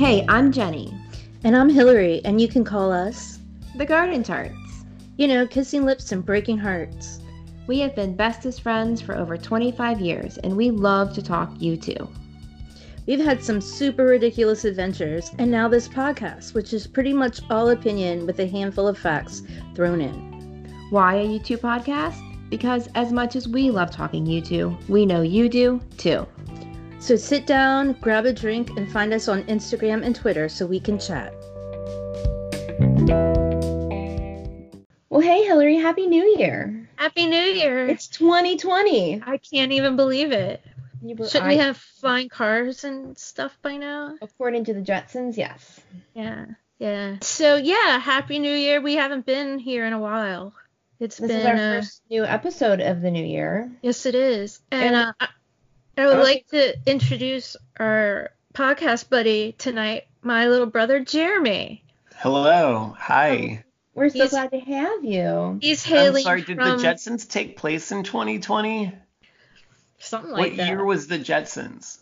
Hey, I'm Jenny. And I'm Hillary, and you can call us the Garden Tarts. You know, kissing lips and breaking hearts. We have been bestest friends for over 25 years, and we love to talk U2. We've had some super ridiculous adventures, and now this podcast, which is pretty much all opinion with a handful of facts thrown in. Why a U2 podcast? Because as much as we love talking U2, we know you do too. So sit down, grab a drink, and find us on Instagram and Twitter so we can chat. Well, hey, Hillary, Happy New Year. Happy New Year. It's 2020. I can't even believe it. Shouldn't we have flying cars and stuff by now? According to the Jetsons, yes. Yeah. So, yeah, Happy New Year. We haven't been here in a while. This is our first new episode of the new year. Yes, it is. And I would like to introduce our podcast buddy tonight, my little brother, Jeremy. Hello. Hi. We're so glad to have you. He's hailing did the Jetsons take place in 2020? Something like that. What year was the Jetsons?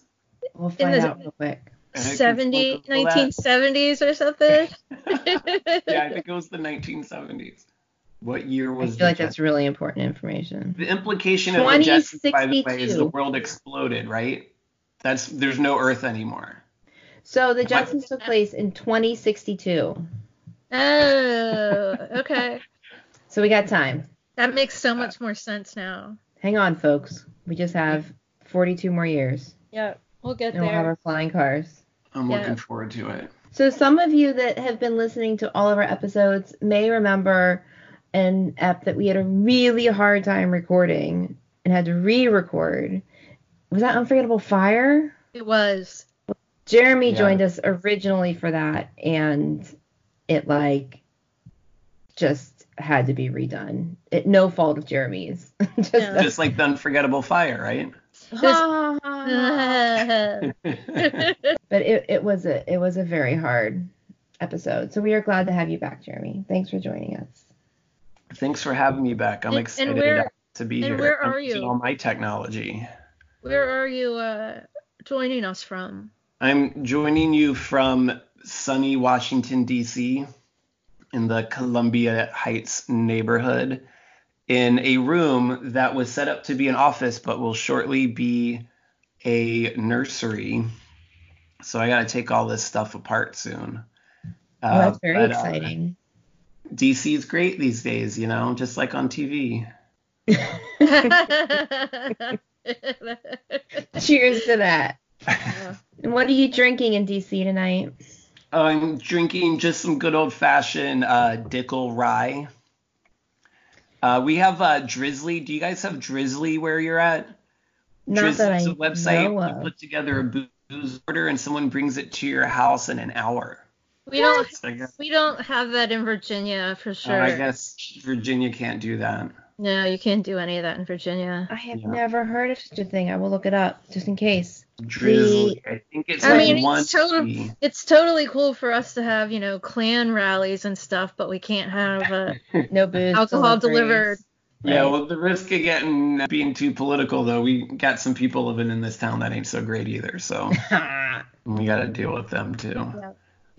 We'll find out real quick. 1970s or something? Yeah, I think it was the 1970s. What year was I feel like Jetsons? That's really important information. The implication of the Jetsons, by the way, is the world exploded, right? There's no Earth anymore. So the Jetsons took place in 2062. Oh, okay. So we got time. That makes so much more sense now. Hang on, folks. We just have 42 more years. Yeah, we'll get there. And we'll have our flying cars. I'm looking forward to it. So some of you that have been listening to all of our episodes may remember an app that we had a really hard time recording and had to re-record. Was that Unforgettable Fire? It was. Jeremy joined us originally for that, and it, just had to be redone. No fault of Jeremy's. Just like the Unforgettable Fire, right? But it was a very hard episode. So we are glad to have you back, Jeremy. Thanks for joining us. Thanks for having me back. I'm excited to be here. Where are you? All my technology. Where are you joining us from? I'm joining you from sunny Washington, D.C., in the Columbia Heights neighborhood, in a room that was set up to be an office but will shortly be a nursery. So I got to take all this stuff apart soon. Well, that's very exciting. DC is great these days, just like on TV. Cheers to that. Yeah. And what are you drinking in DC tonight? I'm drinking just some good old-fashioned Dickel rye. We have Drizzly. Do you guys have Drizzly where you're at? Not Drizzly's that I know of. It's a website. You put together a booze order, and someone brings it to your house in an hour. We don't have that in Virginia, for sure. I guess Virginia can't do that. No, you can't do any of that in Virginia. I have never heard of such a thing. I will look it up, just in case. Drizzly. I think it's it's totally cool for us to have, Klan rallies and stuff, but we can't have no booze, alcohol delivered. Yeah, right. Well, the risk of being too political, though, we got some people living in this town that ain't so great either, so we got to deal with them, too.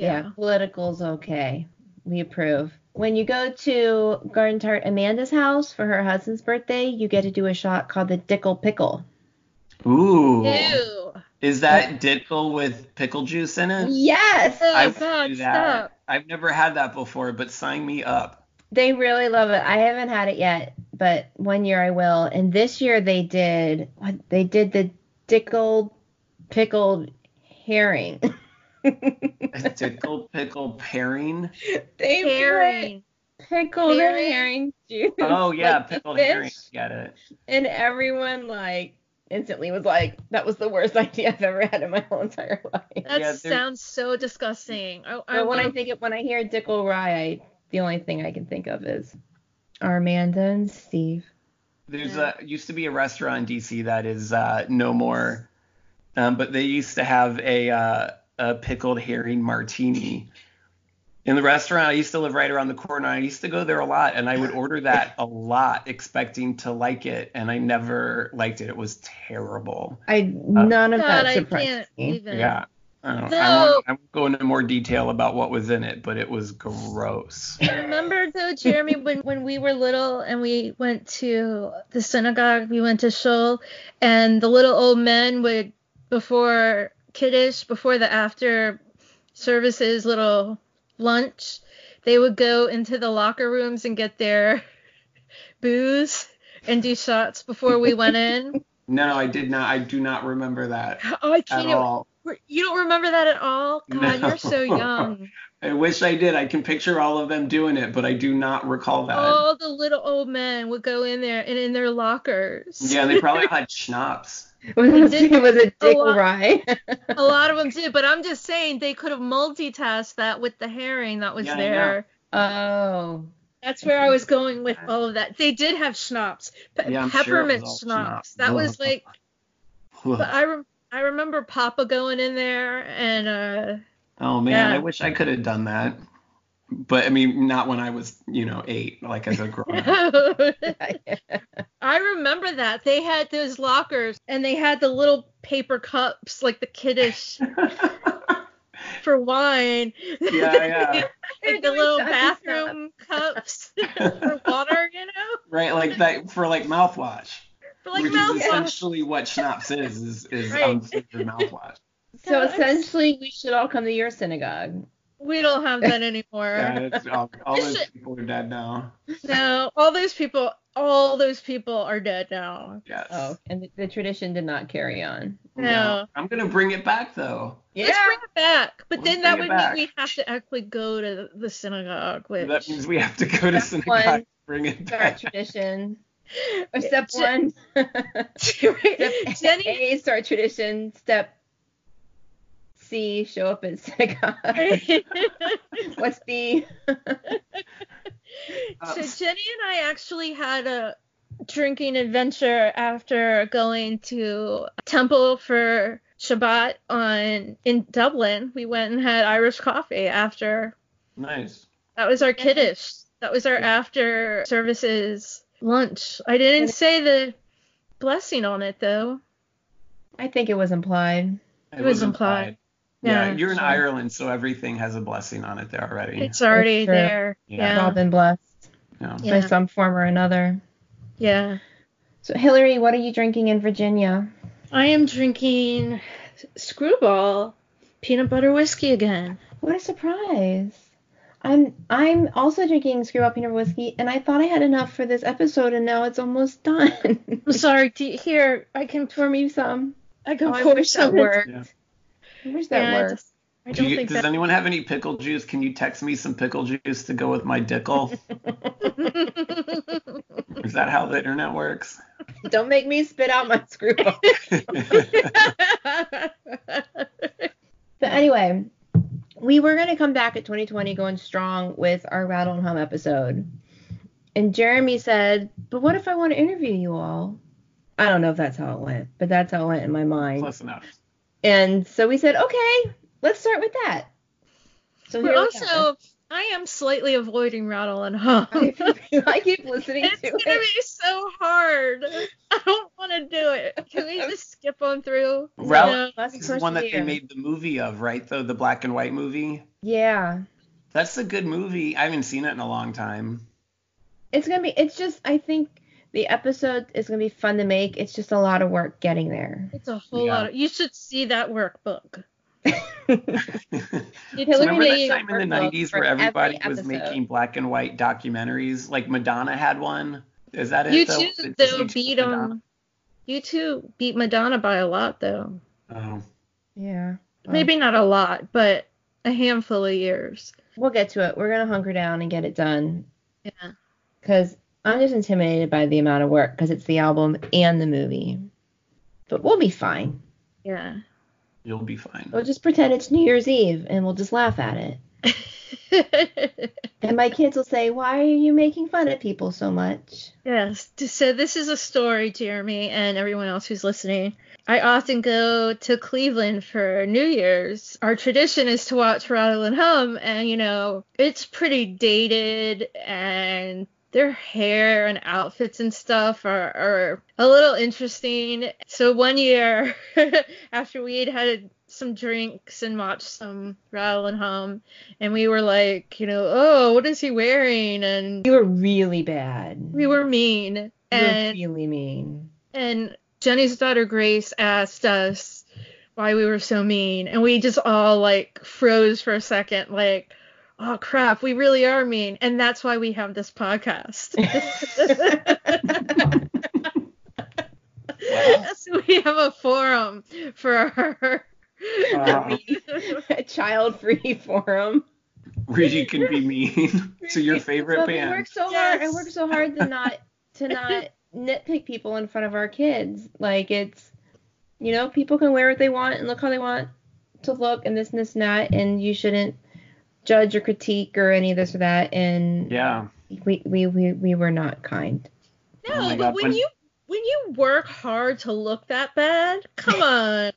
Yeah, political's okay. We approve. When you go to Garden Tart Amanda's house for her husband's birthday, you get to do a shot called the Dickel Pickle. Ooh. Ew. Is that Dickel with pickle juice in it? Yes. I would do that. Stop. I've never had that before, but sign me up. They really love it. I haven't had it yet, but one year I will. And this year they did the Dickel pickled herring. A pickle pairing? They pairing. Pickled herring juice. Oh, yeah, pickled herring. Got it. And everyone, instantly was like, that was the worst idea I've ever had in my whole entire life. That sounds so disgusting. When I hear Dickel rye, the only thing I can think of is Amanda and Steve. There's used to be a restaurant in D.C. that is no more, but they used to have a pickled herring martini in the restaurant. I used to live right around the corner. I used to go there a lot, and I would order that a lot, expecting to like it, and I never liked it. It was terrible. None of that surprised me. Yeah, I don't know. I won't go into more detail about what was in it, but it was gross. I remember, though, Jeremy, when we were little and we went to the synagogue, we went to shul, and the little old men would, before Kiddush, before the after services little lunch, they would go into the locker rooms and get their booze and do shots before we went in. No, I did not. I do not remember that at all. You don't remember that at all? God, no. You're so young. I wish I did. I can picture all of them doing it, but I do not recall that. All the little old men would go in there and in their lockers. Yeah, they probably had schnapps. It was a Dickel rye. A lot of them did, but I'm just saying they could have multitasked that with the herring that was there. Oh. That's where I was going with all of that. They did have schnapps, peppermint schnapps. That was like... But I remember Papa going in there and... oh, man, yeah. I wish I could have done that. But, I mean, not when I was, 8, like as a grown-up. I remember that. They had those lockers, and they had the little paper cups, like the Kiddush for wine. Yeah. Like the little bathroom cups for water, Right, like that for, mouthwash. Which is essentially what schnapps is unfiltered mouthwash. So essentially, we should all come to your synagogue. We don't have that anymore. Yeah, all those people are dead now. No, all those people are dead now. Yes. Oh, and the tradition did not carry on. No. I'm going to bring it back, though. Yeah. Let's bring it back. But then that would mean we have to actually go to the synagogue. That means we have to go to synagogue and bring it back. Tradition. Or step one. Step A, start tradition. Step C, show up at synagogue. What's D? So Jenny and I actually had a drinking adventure after going to a temple for Shabbat in Dublin. We went and had Irish coffee after. Nice. That was our Kiddush. That was our after services lunch. I didn't say the blessing on it, though. I think it was implied. It was implied. Yeah, you're in Ireland, so everything has a blessing on it there already. It's already there. Yeah. It's all been blessed by some form or another. Yeah. So, Hillary, what are you drinking in Virginia? I am drinking Screwball peanut butter whiskey again. What a surprise. I'm also drinking Screwball peanut whiskey, and I thought I had enough for this episode, and now it's almost done. I'm sorry. Here, I can pour me some. I wish that worked. Yeah. I wish that worked. Does anyone have any pickle juice? Can you text me some pickle juice to go with my Dickel? Is that how the internet works? Don't make me spit out my Screwball. But anyway, we were going to come back at 2020 going strong with our Rattle and Hum episode. And Jeremy said, but what if I want to interview you all? I don't know if that's how it went, but that's how it went in my mind. Close enough. And so we said, okay, let's start with that. So here we go. I am slightly avoiding Rattle and Hum. I keep listening to it. It's going to be so hard. I don't want to do it. Can we just skip on through? Rattle is the one that they made the movie of, right? The black and white movie? Yeah. That's a good movie. I haven't seen it in a long time. The episode is going to be fun to make. It's just a lot of work getting there. It's a whole lot. You should see that workbook. Remember that time in the 90s where everybody was making black and white documentaries? Like Madonna had one. Is that it, though? U2 beat Madonna by a lot, though. Oh. Yeah. Maybe not a lot, but a handful of years. We'll get to it. We're going to hunker down and get it done. Yeah. Because... I'm just intimidated by the amount of work because it's the album and the movie. But we'll be fine. Yeah. You'll be fine. We'll just pretend it's New Year's Eve and we'll just laugh at it. And my kids will say, why are you making fun of people so much? Yes. So this is a story, Jeremy, and everyone else who's listening. I often go to Cleveland for New Year's. Our tradition is to watch Rattle and Hum, and, it's pretty dated and... their hair and outfits and stuff are a little interesting. So one year after we had some drinks and watched some Rattle and Hum, and we were like, oh, what is he wearing? And we were really bad. We were mean. We were really mean. And Jenny's daughter Grace asked us why we were so mean, and we just all froze for a second, oh, crap, we really are mean. And that's why we have this podcast. Wow. So we have a forum for her. Wow. A child-free forum. Where you can be mean to your favorite band. I work so hard to not nitpick people in front of our kids. It's, people can wear what they want and look how they want to look and this and this and that, and you shouldn't judge or critique or any of this or that, and we were not kind. No, but when you work hard to look that bad, come on.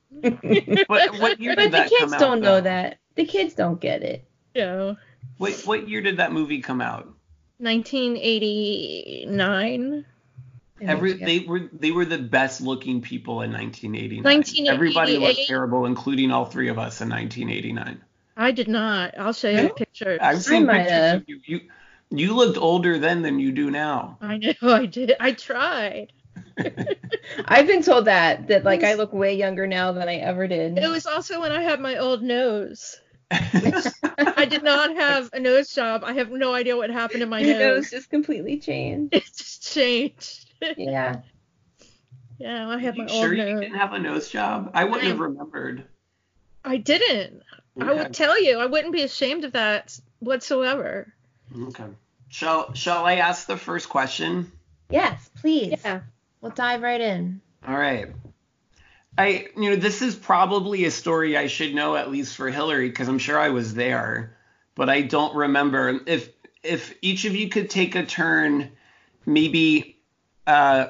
What year did that come out? But the kids don't know that. The kids don't get it. Yeah. What year did that movie come out? 1989. They were the best looking people in 1989. Everybody looked terrible, including all three of us in 1989. I did not. I'll show you pictures. I've seen pictures of you. You looked older then than you do now. I know, I did. I tried. I've been told that I look way younger now than I ever did. It was also when I had my old nose. I did not have a nose job. I have no idea what happened to my nose. Your nose just completely changed. It just changed. Yeah. Yeah, I had my old nose. Are you sure you didn't have a nose job? I wouldn't have remembered. I didn't. Okay. I would tell you. I wouldn't be ashamed of that whatsoever. Okay. Shall I ask the first question? Yes, please. Yeah. We'll dive right in. All right. This is probably a story I should know, at least for Hillary, because I'm sure I was there, but I don't remember. If each of you could take a turn, maybe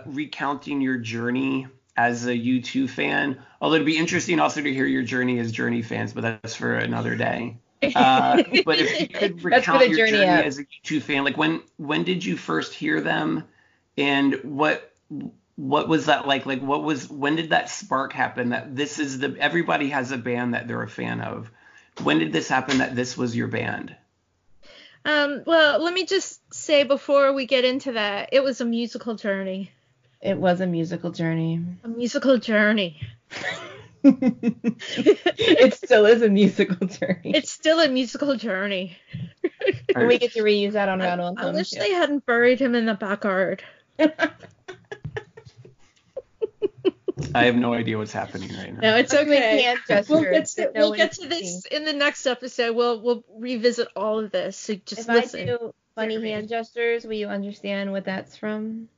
recounting your journey as a U2 fan, although it'd be interesting also to hear your journey as Journey fans, but that's for another day. But if you could recount your journey as a U2 fan, when did you first hear them, and what was that like? When did that spark happen that this is everybody has a band that they're a fan of? When did this happen that this was your band? Well, let me just say before we get into that, it was a musical journey. It was a musical journey. A musical journey. It still is a musical journey. It's still a musical journey. And we get to reuse that on Rattle and Hum. I wish they hadn't buried him in the backyard. I have no idea what's happening right now. No, it's okay. We'll get to this in the next episode. We'll revisit all of this. So just listen. If I do funny hand gestures, will you understand what that's from?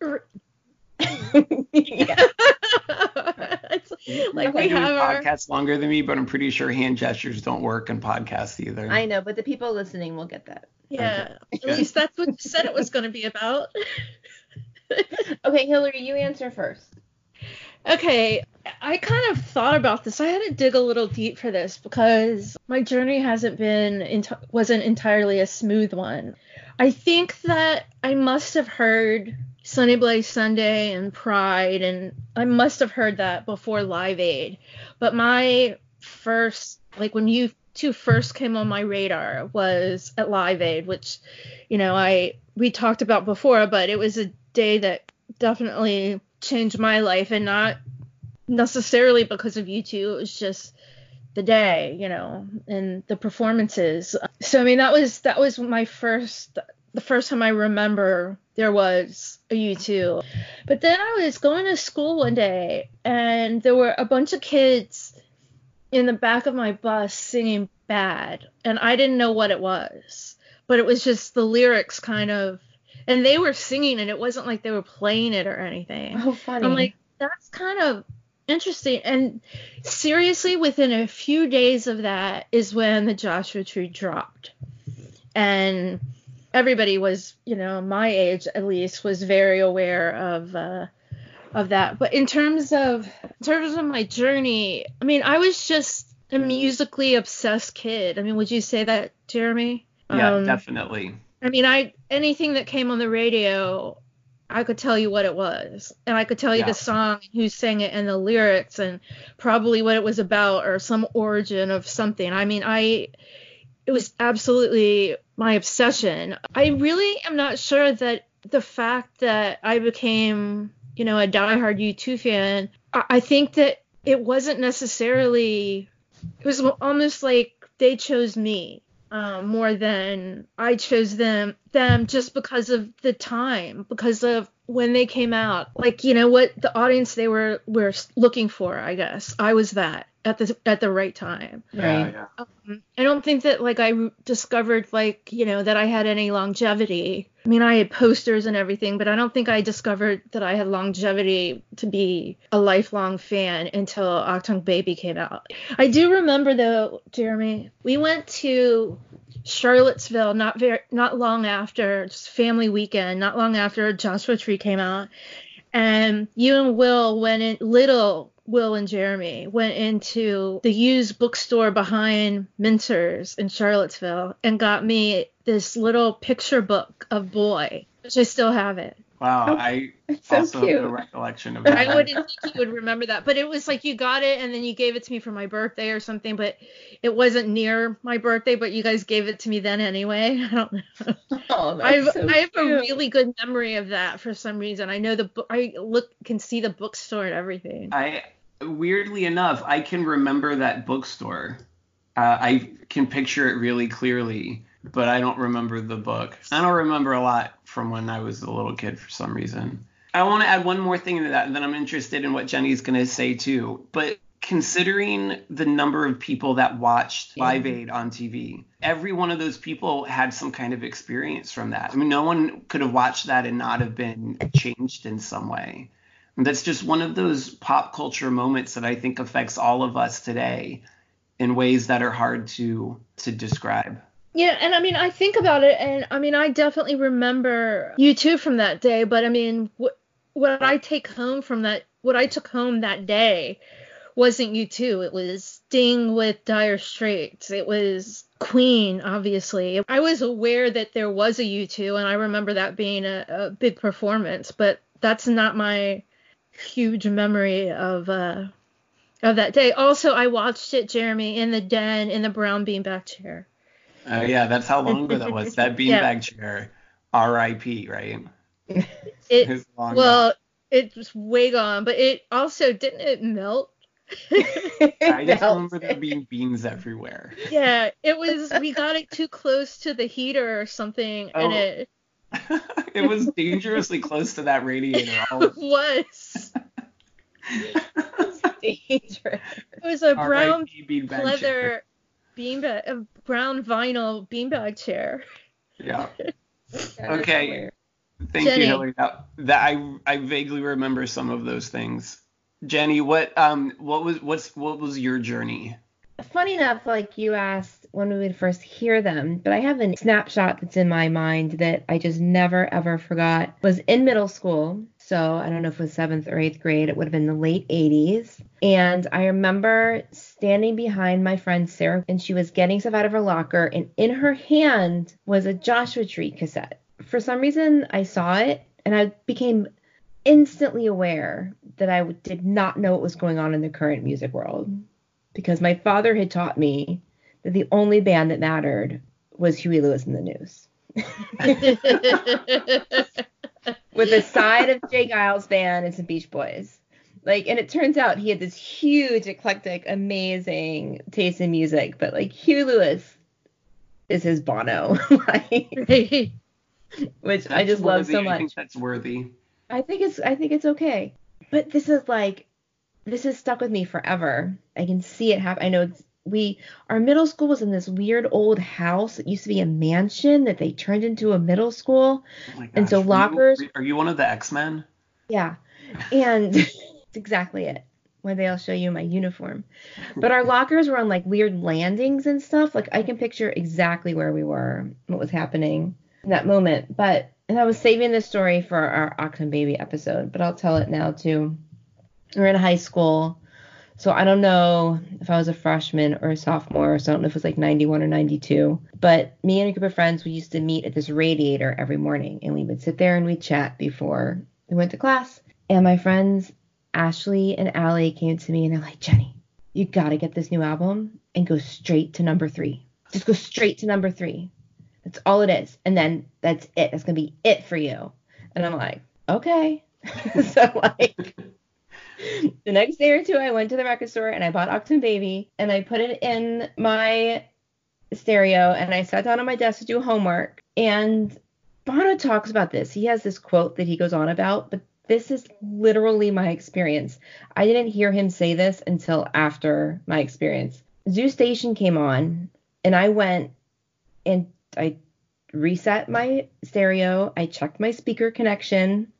We have our podcasts longer than me, but I'm pretty sure hand gestures don't work in podcasts either. I know, but the people listening will get that. Yeah, okay. At least that's what you said it was going to be about. Okay, Hillary, you answer first. Okay, I kind of thought about this. I had to dig a little deep for this because my journey wasn't entirely a smooth one. I think that I must have heard Sunny Blaze Sunday and Pride, and I must have heard that before Live Aid. But my first, when U2 first came on my radar was at Live Aid, which, we talked about before, but it was a day that definitely changed my life, and not necessarily because of U2. It was just the day, and the performances. So, that was the first time I remember there was a U2. But then I was going to school one day, and there were a bunch of kids in the back of my bus singing Bad, and I didn't know what it was, but it was just the lyrics and they were singing, and it wasn't like they were playing it or anything. Oh, funny. I'm like, that's kind of interesting. And seriously, within a few days of that is when the Joshua Tree dropped. And everybody was, my age at least, was very aware of that. But in terms of my journey, I was just a musically obsessed kid. Would you say that, Jeremy? Yeah, definitely. I mean, anything that came on the radio, I could tell you what it was, and I could tell you the song, who sang it, and the lyrics, and probably what it was about, or some origin of something. I mean, it was absolutely my obsession. I really am not sure that the fact that I became, you know, a diehard U2 fan, I think that it wasn't necessarily, it was almost like they chose me. More than I chose them just because of the time, because of when they came out, like, you know, what the audience they were looking for, I guess. I was that at the right time. Right. Yeah. I don't think that, like, I discovered, like, you know, that I had any longevity. I mean, I had posters and everything, but I don't think I discovered that I had longevity to be a lifelong fan until Achtung Baby came out. I do remember, though, Jeremy, we went to Charlottesville not long after, just family weekend, not long after Joshua Tree came out, and you and Will went in, little Will and Jeremy went into the used bookstore behind Minter's in Charlottesville and got me this little picture book of Boy, which I still have it. Wow, I also have a recollection of that. I wouldn't think you would remember that, but it was like you got it and then you gave it to me for my birthday or something, but it wasn't near my birthday, but you guys gave it to me then anyway. I don't know. Oh, that's so cute. I have a really good memory of that for some reason. I know can see the bookstore and everything. Weirdly enough, I can remember that bookstore. I can picture it really clearly, but I don't remember the book. I don't remember a lot from when I was a little kid for some reason. I want to add one more thing to that, and then I'm interested in what Jenny's going to say too. But considering the number of people that watched Live Aid on TV, every one of those people had some kind of experience from that. I mean, no one could have watched that and not have been changed in some way. And that's just one of those pop culture moments that I think affects all of us today in ways that are hard to describe. Yeah, and I mean, I think about it, and I mean, I definitely remember U2 from that day, but I mean, what I took home that day wasn't U2. It was Sting with Dire Straits. It was Queen, obviously. I was aware that there was a U2, and I remember that being a big performance, but that's not my huge memory of that day. Also, I watched it, Jeremy, in the den in the brown beanbag chair. Oh, yeah, that's how long ago that was. That beanbag chair, R.I.P., right? It was way gone, but it also, didn't it melt? I just remember there being beans everywhere. Yeah, it was, we got it too close to the heater or something, and it... It was dangerously close to that radiator. It was. It was dangerous. It was a brown leather... chair. A brown vinyl beanbag chair. Yeah. Okay. Thank Jenny. You, Hillary. I vaguely remember some of those things. Jenny, what was your journey? Funny enough, like you asked when we would first hear them, but I have a snapshot that's in my mind that I just never ever forgot. It was in middle school, so I don't know if it was 7th or 8th grade. It would have been the late 80s. And I remember standing behind my friend Sarah, and she was getting stuff out of her locker, and in her hand was a Joshua Tree cassette. For some reason, I saw it, and I became instantly aware that I did not know what was going on in the current music world, because my father had taught me that the only band that mattered was Huey Lewis and the News. With a side of Jay Giles Band and some Beach Boys. Like, and it turns out he had this huge, eclectic, amazing taste in music, but like Huey Lewis is his Bono. Like, which that's I just worthy. Love so much. I think that's worthy. I think it's okay. But this is stuck with me forever. I can see it happen. I know our middle school was in this weird old house. It used to be a mansion that they turned into a middle school. Oh my gosh. And so lockers. Are you one of the X-Men? Yeah. And that's exactly it. One day I'll show you my uniform. But our lockers were on like weird landings and stuff. Like I can picture exactly where we were, what was happening in that moment. But, and I was saving this story for our Achtung Baby episode, but I'll tell it now too. We're in high school. So I don't know if I was a freshman or a sophomore, so I don't know if it was like 91 or 92. But me and a group of friends, we used to meet at this radiator every morning, and we would sit there and we'd chat before we went to class. And my friends, Ashley and Allie, came to me and they're like, Jenny, you got to get this new album and go straight to number three. Just go straight to number three. That's all it is. And then that's it. That's going to be it for you. And I'm like, okay. So like the next day or two, I went to the record store and I bought Achtung Baby and I put it in my stereo and I sat down on my desk to do homework. And Bono talks about this. He has this quote that he goes on about, but this is literally my experience. I didn't hear him say this until after my experience. Zoo Station came on and I went and I reset my stereo. I checked my speaker connection,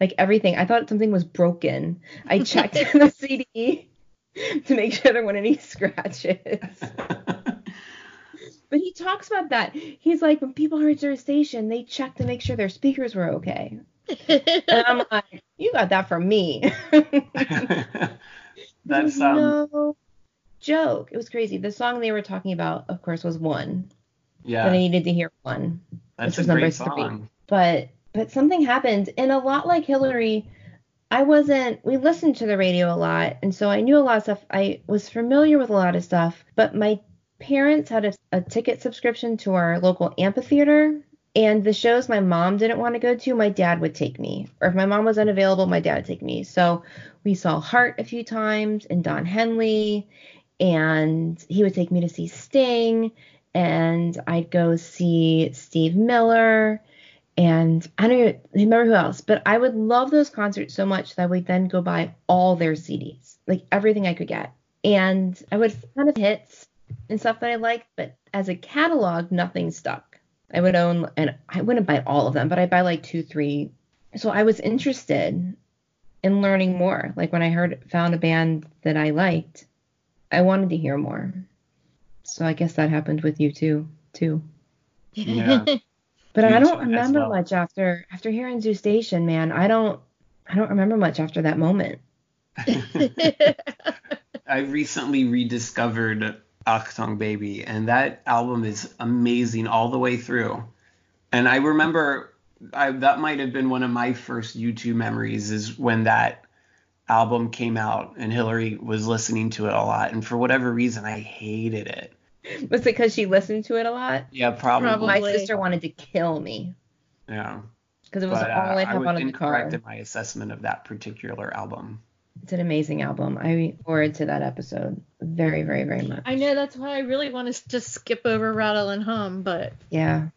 like everything. I thought something was broken. I checked the CD to make sure there weren't any scratches. But he talks about that. He's like, when people heard Zoo Station, they checked to make sure their speakers were okay. And I'm like, you got that from me. That's no joke. It was crazy. The song they were talking about, of course, was One. Yeah. But I needed to hear One. That's a great song. Three. But something happened, and a lot like Hillary, we listened to the radio a lot, and so I knew a lot of stuff. I was familiar with a lot of stuff, but my parents had a ticket subscription to our local amphitheater. And the shows my mom didn't want to go to, my dad would take me. Or if my mom was unavailable, my dad would take me. So we saw Heart a few times and Don Henley. And he would take me to see Sting. And I'd go see Steve Miller. And I don't even remember who else. But I would love those concerts so much that I would then go buy all their CDs. Like everything I could get. And I would kind of hits and stuff that I liked. But as a catalog, nothing stuck. I would own, and I wouldn't buy all of them, but I'd buy like 2, 3. So I was interested in learning more. Like when I found a band that I liked, I wanted to hear more. So I guess that happened with you too. Yeah. But I don't remember much after hearing Zoo Station, man. I don't remember much after that moment. I recently rediscovered Achtung Baby, and that album is amazing all the way through. And I remember that might have been one of my first U2 memories, is when that album came out and Hillary was listening to it a lot, and for whatever reason I hated it. Was it because she listened to it a lot? Yeah, probably. My sister wanted to kill me. Yeah. Because it was all I have on the car. I was incorrect in my assessment of that particular album. It's an amazing album. I look forward to that episode very, very, very much. I know, that's why I really want to just skip over Rattle and Hum, but yeah,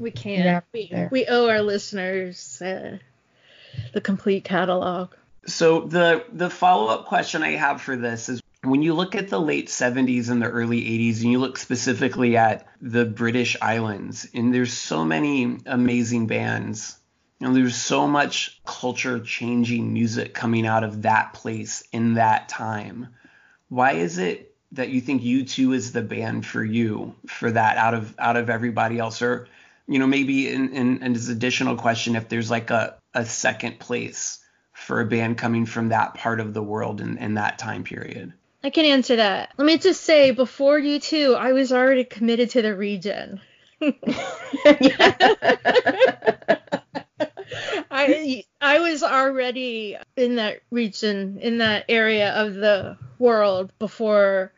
we can't. Yeah, we owe our listeners the complete catalog. So the follow-up question I have for this is, when you look at the late 70s and the early 80s, and you look specifically at the British Islands, and there's so many amazing bands. And there's so much culture-changing music coming out of that place in that time. Why is it that you think U2 is the band for you for that out of everybody else? Or, you know, maybe in this additional question, if there's like a second place for a band coming from that part of the world in that time period. I can answer that. Let me just say, before U2, I was already committed to the region. I was already in that region, in that area of the world before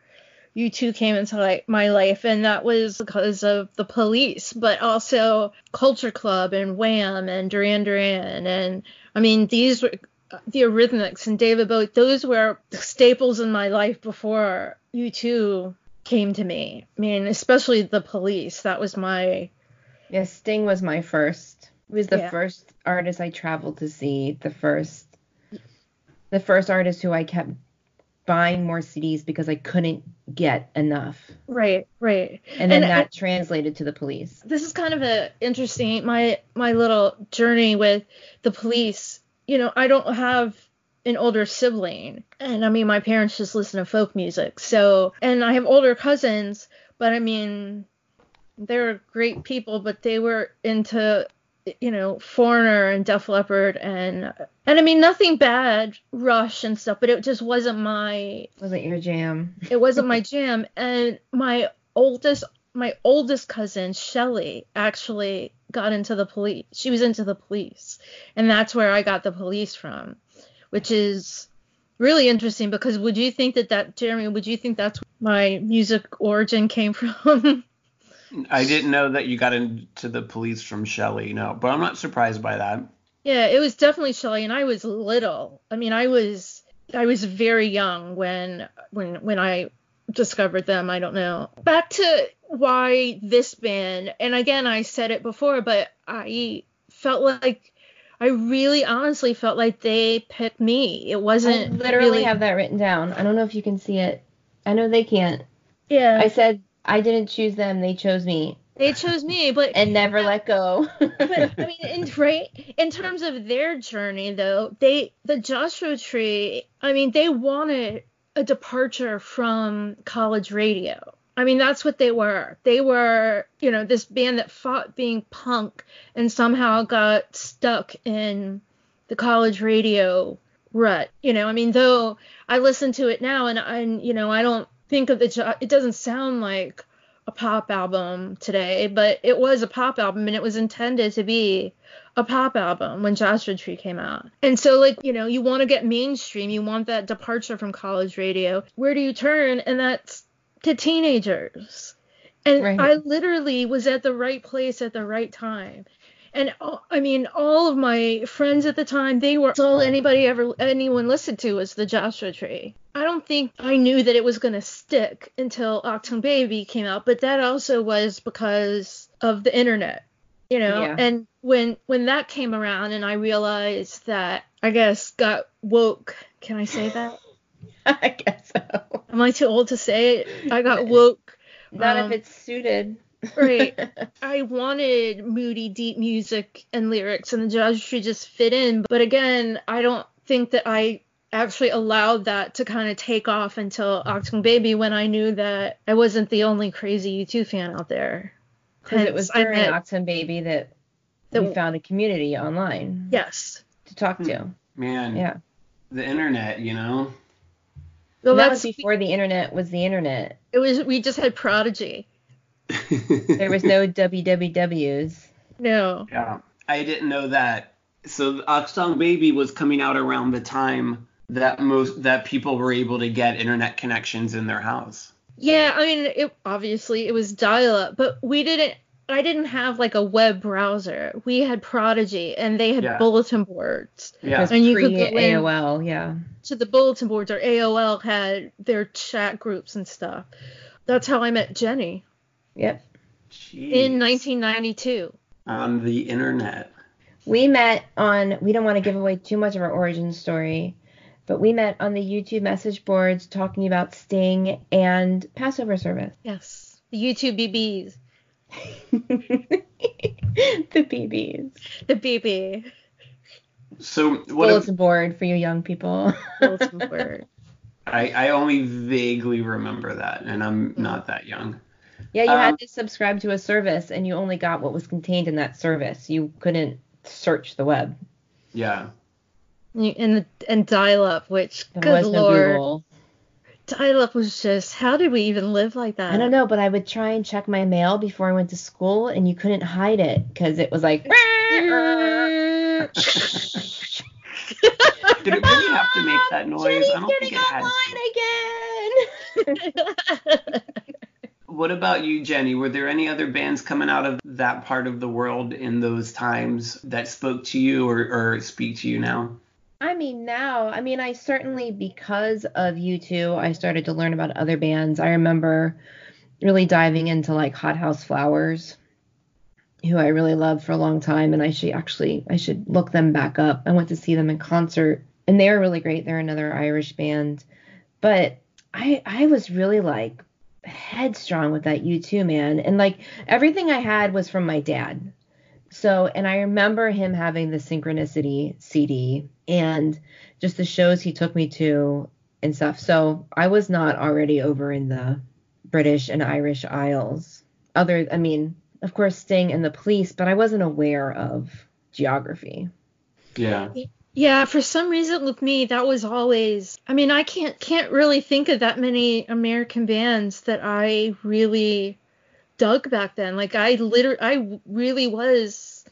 U2 came into my life, and that was because of The Police, but also Culture Club and Wham and Duran Duran, and I mean these were the Eurythmics and David Bowie. Those were staples in my life before U2 came to me. I mean, especially The Police. That was my Sting was my first. It was the first artist I traveled to see, the first artist who I kept buying more CDs because I couldn't get enough. Right. And then that translated to The Police. This is kind of interesting, my little journey with The Police. You know, I don't have an older sibling, and I mean, my parents just listen to folk music. So, and I have older cousins, but I mean, they were great people, but they were into you know, Foreigner and Def Leppard and I mean, nothing bad, Rush and stuff, but it just wasn't my... Wasn't your jam. It wasn't my jam. And my oldest cousin, Shelly, actually got into The Police. She was into The Police. And that's where I got The Police from, which is really interesting because would you think that Jeremy, would you think that's where my music origin came from? I didn't know that you got into The Police from Shelly, no. But I'm not surprised by that. Yeah, it was definitely Shelly, and I was little. I mean, I was very young when I discovered them. I don't know. Back to why this band, and again, I said it before, but I honestly felt like they picked me. It wasn't... I literally have that written down. I don't know if you can see it. I know they can't. Yeah. I said... I didn't choose them, they chose me. They chose me, but... and never let go. But, I mean, in terms of their journey, though, the Joshua Tree, I mean, they wanted a departure from college radio. I mean, that's what they were. They were, you know, this band that fought being punk and somehow got stuck in the college radio rut. You know, I mean, though I listen to it now and you know, I don't... think of it doesn't sound like a pop album today, but it was a pop album and it was intended to be a pop album when Joshua Tree came out. And so, like, you know, you want to get mainstream, you want that departure from college radio. Where do you turn? And that's to teenagers. And right. I literally was at the right place at the right time. And I mean, all of my friends at the time, they were all anyone listened to was the Joshua Tree. I don't think I knew that it was going to stick until Achtung Baby came out, but that also was because of the internet, you know? Yeah. And when that came around and I realized that, I guess, got woke. Can I say that? I guess so. Am I too old to say it? I got woke. Not if it's suited. Right. I wanted moody, deep music and lyrics, and the Joshua Tree just fit in. But again, I don't think that I actually allowed that to kind of take off until Achtung Baby, when I knew that I wasn't the only crazy U2 fan out there. Because it was during Achtung Baby that we found a community online. Yes. To talk to. Man. Yeah. The internet, you know. Well, that was before the internet was the internet. It was. We just had Prodigy. There was no WWWs. No. Yeah, I didn't know that. So Achtung Baby was coming out around the time that people were able to get internet connections in their house. Yeah, I mean, obviously it was dial-up, but I didn't have like a web browser. We had Prodigy, and they had bulletin boards. Yeah. And you could go AOL, to the bulletin boards, or AOL had their chat groups and stuff. That's how I met Jenny. Yep. Jeez. In 1992. On the internet. We met we don't want to give away too much of our origin story, but we met on the YouTube message boards talking about Sting and Passover service. Yes. The YouTube BBs. The BBs. The BB. So what bulletin board for you young people. Bulletin board. I only vaguely remember that, and I'm not that young. Yeah, you had to subscribe to a service, and you only got what was contained in that service. You couldn't search the web. Yeah. And dial-up, which, good lord. Dial-up was just, how did we even live like that? I don't know, but I would try and check my mail before I went to school, and you couldn't hide it, because it was like... Did it really have to make that noise? Jenny's I don't think it had to. Again! What about you, Jenny? Were there any other bands coming out of that part of the world in those times that spoke to you or speak to you now? I mean, now. I mean, I certainly, because of U2, I started to learn about other bands. I remember really diving into, like, Hothouse Flowers, who I really loved for a long time, and I should look them back up. I went to see them in concert, and they were really great. They're another Irish band. But I was really, like, headstrong with that U2, man, and like everything I had was from my dad. So, and I remember him having the Synchronicity CD and just the shows he took me to and stuff. So I was not already over in the British and Irish Isles. I mean, of course, Sting and the Police, but I wasn't aware of geography. Yeah. Yeah, for some reason with me, that was always, I mean, I can't really think of that many American bands that I really dug back then. Like, I really was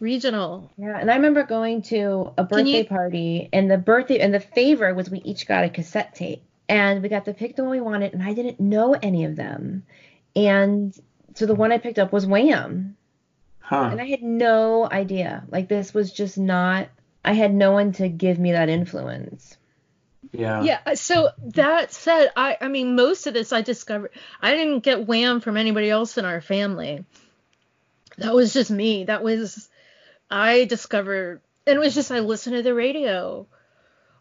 regional. Yeah, and I remember going to a birthday party, and the favor was we each got a cassette tape, and we got to pick the one we wanted, and I didn't know any of them. And so the one I picked up was Wham. Huh. And I had no idea. Like, this was just not... I had no one to give me that influence. Yeah. Yeah. So that said, I mean, most of this I discovered. I didn't get Wham from anybody else in our family. That was just me. That was, I discovered, and it was just, I listened to the radio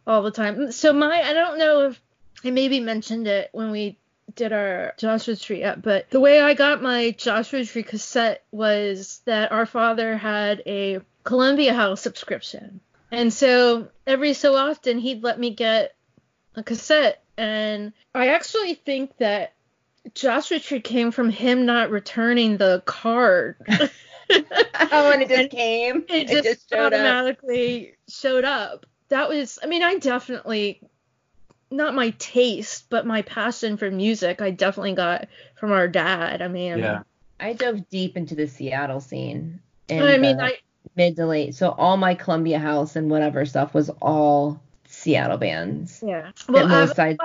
all the time. So I don't know if I maybe mentioned it when we did our Joshua Tree up, but the way I got my Joshua Tree cassette was that our father had a Columbia House subscription. And so every so often he'd let me get a cassette. And I actually think that Joshua Tree came from him not returning the card. Oh, and it just came. It just automatically showed up. That was, I mean, I definitely, not my taste, but my passion for music, I definitely got from our dad. I mean, yeah. I dove deep into the Seattle scene. And, I mean, mid to late, so all my Columbia House and whatever stuff was all Seattle bands. Yeah. Well, by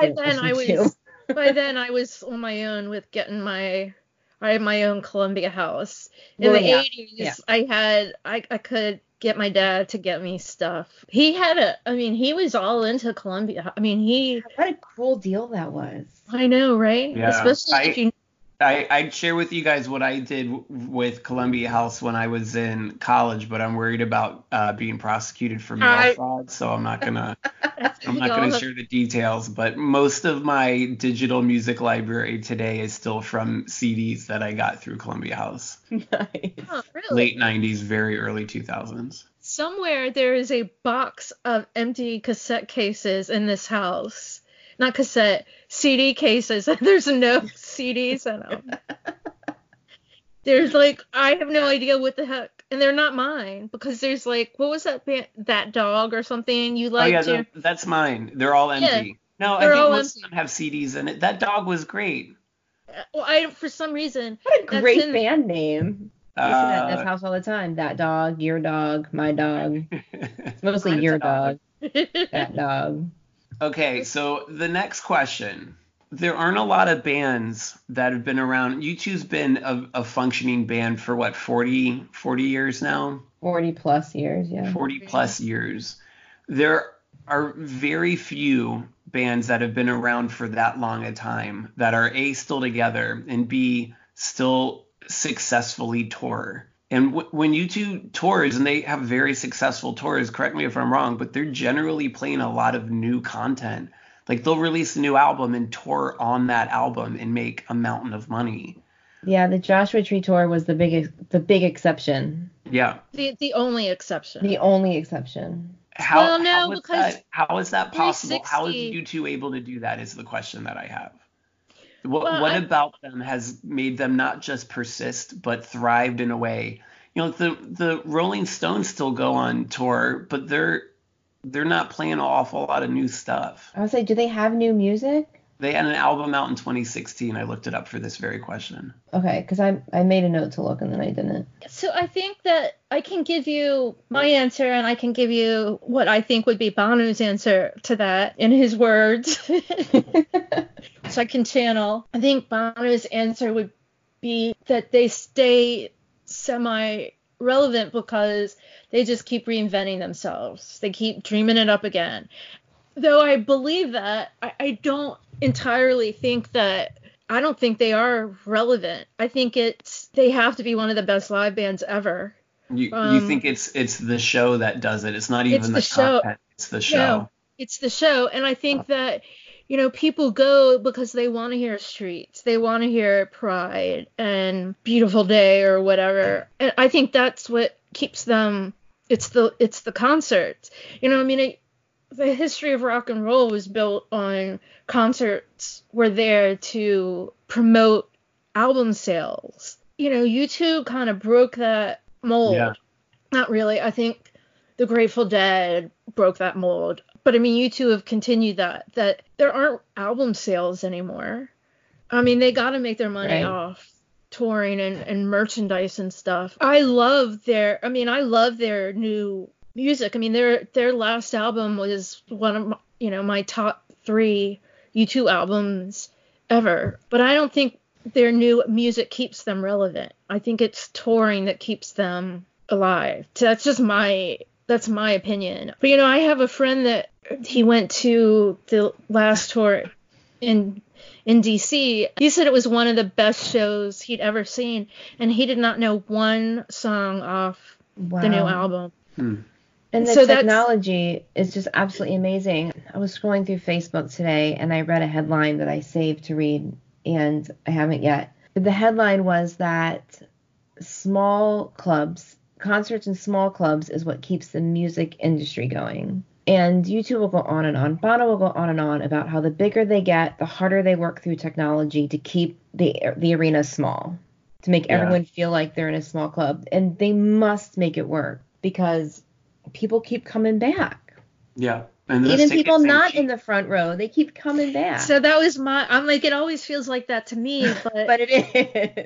then I was on my own with getting I had my own Columbia House. In the 80s, yeah. I could get my dad to get me stuff. He was all into Columbia. I mean, what a cool deal that was. I know, right? Yeah. Especially if you. I'd share with you guys what I did with Columbia House when I was in college, but I'm worried about being prosecuted for mail fraud, so I'm not gonna share the details. But most of my digital music library today is still from CDs that I got through Columbia House. Nice. Oh, really? Late 90s, very early 2000s. Somewhere there is a box of empty cassette cases in this house. Not cassette, CD cases. There's no CDs in them. There's like, I have no idea what the heck, and they're not mine, because there's like, what was that band, That Dog or something? You like? Oh yeah, that's mine. They're all empty. Yeah, no, I think most of them have CDs in it. That Dog was great. Well, for some reason. What a great band name. I used to that in this house all the time. That Dog, Your Dog, My Dog. It's mostly Your Dog. That Dog. Okay, so the next question. There aren't a lot of bands that have been around. U2's been a functioning band for, what, 40 years now? 40-plus years, yeah. 40-plus years. There are very few bands that have been around for that long a time that are, A, still together, and B, still successfully tour. And when U2 tours, and they have very successful tours, correct me if I'm wrong, but they're generally playing a lot of new content. Like, they'll release a new album and tour on that album and make a mountain of money. Yeah, the Joshua Tree tour was the big exception. Yeah. The only exception. The only exception. How is that possible? How is U2 able to do that is the question that I have. What about them has made them not just persist, but thrived in a way? You know, the Rolling Stones still go on tour, but they're not playing an awful lot of new stuff. I was like, do they have new music? They had an album out in 2016. I looked it up for this very question. Okay, because I made a note to look and then I didn't. So I think that I can give you my answer, and I can give you what I think would be Bono's answer to that in his words. So I can channel. I think Bono's answer would be that they stay semi-relevant because they just keep reinventing themselves. They keep dreaming it up again. Though I believe that, I don't entirely think that, I don't think they are relevant. I think they have to be one of the best live bands ever. You think it's the show that does it. It's not even the content. It's the show. No, it's the show. And I think that, you know, people go because they want to hear Streets. They want to hear Pride and Beautiful Day or whatever. And I think that's what keeps them. It's the concerts. You know, I mean, the history of rock and roll was built on concerts were there to promote album sales. you know, U2 kind of broke that mold. Yeah. Not really. I think the Grateful Dead broke that mold. But, I mean, U2 have continued that there aren't album sales anymore. I mean, they got to make their money off touring and merchandise and stuff. I love their new music. I mean, their last album was one of my top 3 U2 albums ever. But I don't think their new music keeps them relevant. I think it's touring that keeps them alive. So that's my opinion. But, I have a friend that he went to the last tour in D.C. He said it was one of the best shows he'd ever seen, and he did not know one song off the new album. Hmm. And the technology is just absolutely amazing. I was scrolling through Facebook today, and I read a headline that I saved to read, and I haven't yet. But the headline was that concerts in small clubs is what keeps the music industry going. And U2 will go on and on. Bono will go on and on about how the bigger they get, the harder they work through technology to keep the arena small, to make everyone feel like they're in a small club. And they must make it work because people keep coming back. Yeah. And even people not in the front row, they keep coming back. So that was I'm like, it always feels like that to me. But, but it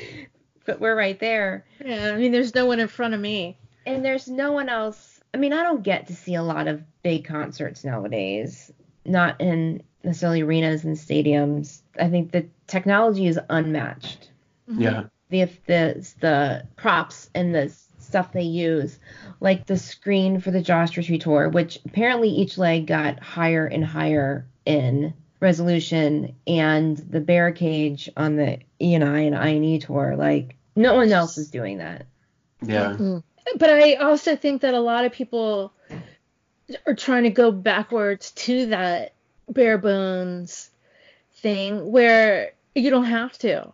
is. But we're right there. Yeah. I mean, there's no one in front of me. And there's no one else. I mean, I don't get to see a lot of big concerts nowadays, not in necessarily arenas and stadiums. I think the technology is unmatched. Yeah. The props and the stuff they use, like the screen for the Joshua Tree tour, which apparently each leg got higher and higher in resolution, and the barricade on the E&I and I&E tour, like no one else is doing that. Yeah. Mm-hmm. But I also think that a lot of people are trying to go backwards to that bare bones thing where you don't have to.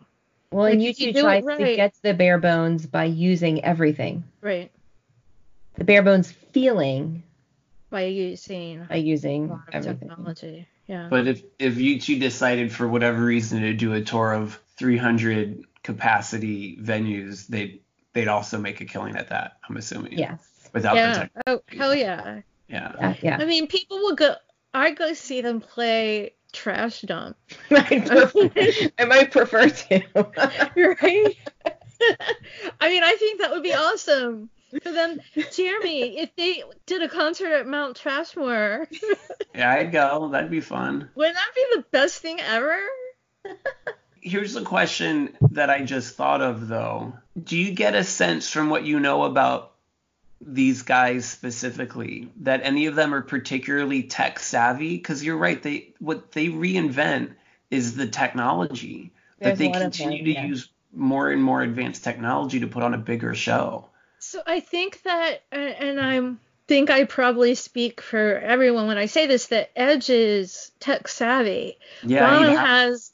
Well, like, and YouTube tries to get to the bare bones by using everything. Right. The bare bones feeling. By using a lot of everything. Technology. Yeah. But if YouTube decided for whatever reason to do a tour of 300 capacity venues, they'd also make a killing at that, I'm assuming. Yes. Without the technology. Oh, hell yeah. Yeah. I mean, people will go... I go see them play Trash Dump. I might prefer to. Right? I mean, I think that would be awesome for them. Jeremy, if they did a concert at Mount Trashmore... Yeah, I'd go. That'd be fun. Wouldn't that be the best thing ever? Here's a question that I just thought of, though. Do you get a sense from what you know about these guys specifically that any of them are particularly tech savvy? Because you're right. What they reinvent is the technology. But they continue to use more and more advanced technology to put on a bigger show. So I think that, and I think I probably speak for everyone when I say this, that Edge is tech savvy. Yeah, Bono has...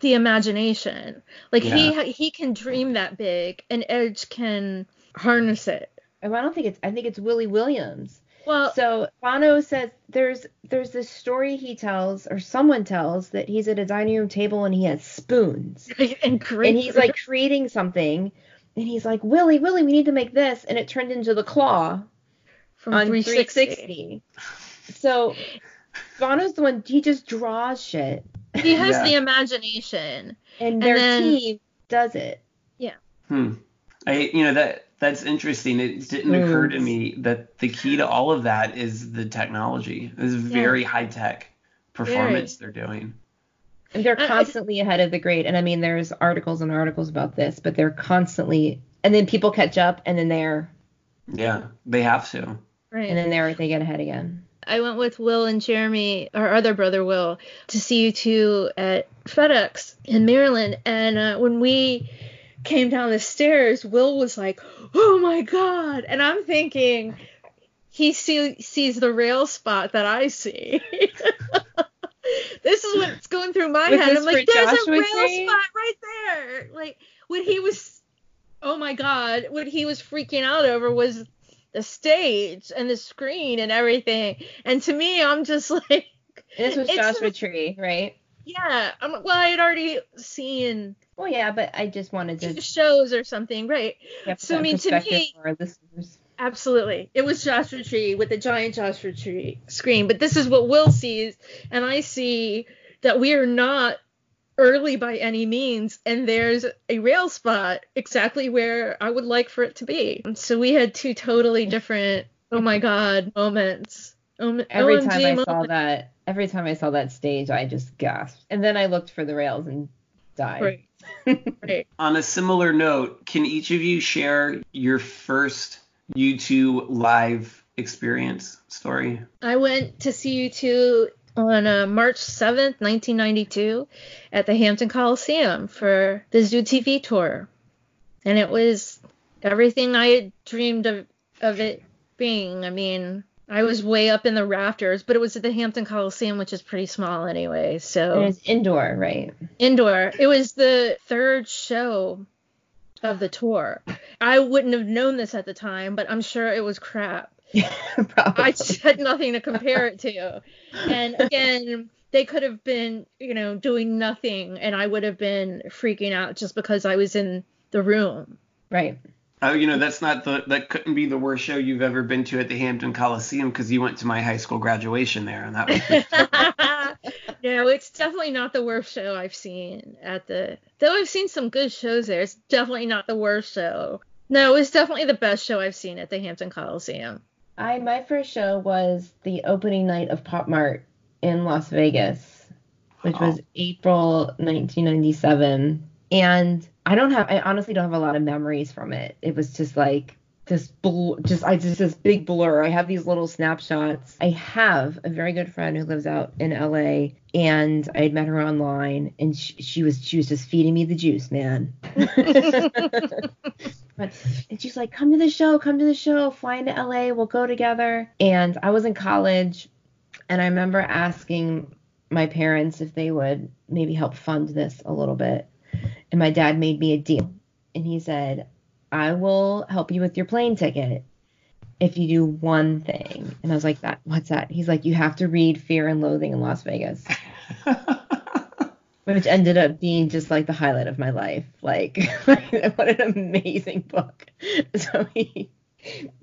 the imagination, like he can dream that big, and Edge can harness it. And I think it's Willie Williams. Well, so Bono says there's this story he tells, or someone tells, that he's at a dining room table and he has spoons and he's like creating something, and he's like, Willie, we need to make this, and it turned into the claw from on 360. So Bono's the one, he just draws shit. He has the imagination, and their team does it. Yeah. That's interesting. It didn't occur to me that the key to all of that is the technology. It's very high tech performance they're doing. And they're constantly ahead of the grade. And I mean, there's articles and articles about this, but they're constantly, and then people catch up, and then they're. Yeah, they have to. Right. And then they get ahead again. I went with Will and Jeremy, our other brother Will, to see U2 at FedEx in Maryland. And when we came down the stairs, Will was like, "Oh my God!" And I'm thinking, he sees the rail spot that I see. This is what's going through my head. I'm like, "There's Joshua a rail Tree? Spot right there!" Like what he was, oh my God, what he was freaking out over was the stage and the screen and everything. And to me, I'm just like... This was Joshua Tree, right? Yeah. Well, I had already seen. Well, yeah, but I just wanted to shows or something, right? Yeah, so I mean, to me, for our listeners. Absolutely, it was Joshua Tree with a giant Joshua Tree screen. But this is what Will sees, and I see that we are not early by any means, and there's a rail spot exactly where I would like for it to be. So we had two totally different oh my god moments. Every time I saw that, every time I saw that stage, I just gasped. And then I looked for the rails and died. Right. Right. On a similar note, can each of you share your first U2 live experience story? I went to see U2 on March 7th, 1992 at the Hampton Coliseum for the Zoo TV tour. And it was everything I had dreamed of it being. I mean, I was way up in the rafters, but it was at the Hampton Coliseum, which is pretty small anyway. So it was indoor, right? Indoor. It was the third show of the tour. I wouldn't have known this at the time, but I'm sure it was crap. Yeah, probably. I just had nothing to compare it to. And again, they could have been, you know, doing nothing, and I would have been freaking out just because I was in the room. Right. Oh, you know, that couldn't be the worst show you've ever been to at the Hampton Coliseum, because you went to my high school graduation there, and that was No, it's definitely not the worst show I've seen at the, though I've seen some good shows there. It's definitely not the worst show. No, it was definitely the best show I've seen at the Hampton Coliseum. My first show was the opening night of Pop Mart in Las Vegas, which was April 1997, and I honestly don't have a lot of memories from it. It was just like this big blur. I have these little snapshots. I have a very good friend who lives out in LA, and I had met her online, and she was just feeding me the juice, man. And she's like, come to the show, fly into LA, we'll go together. And I was in college, and I remember asking my parents if they would maybe help fund this a little bit. And my dad made me a deal. And he said, I will help you with your plane ticket if you do one thing. And I was like, what's that? He's like, you have to read Fear and Loathing in Las Vegas. Which ended up being just like the highlight of my life. Like, what an amazing book. So he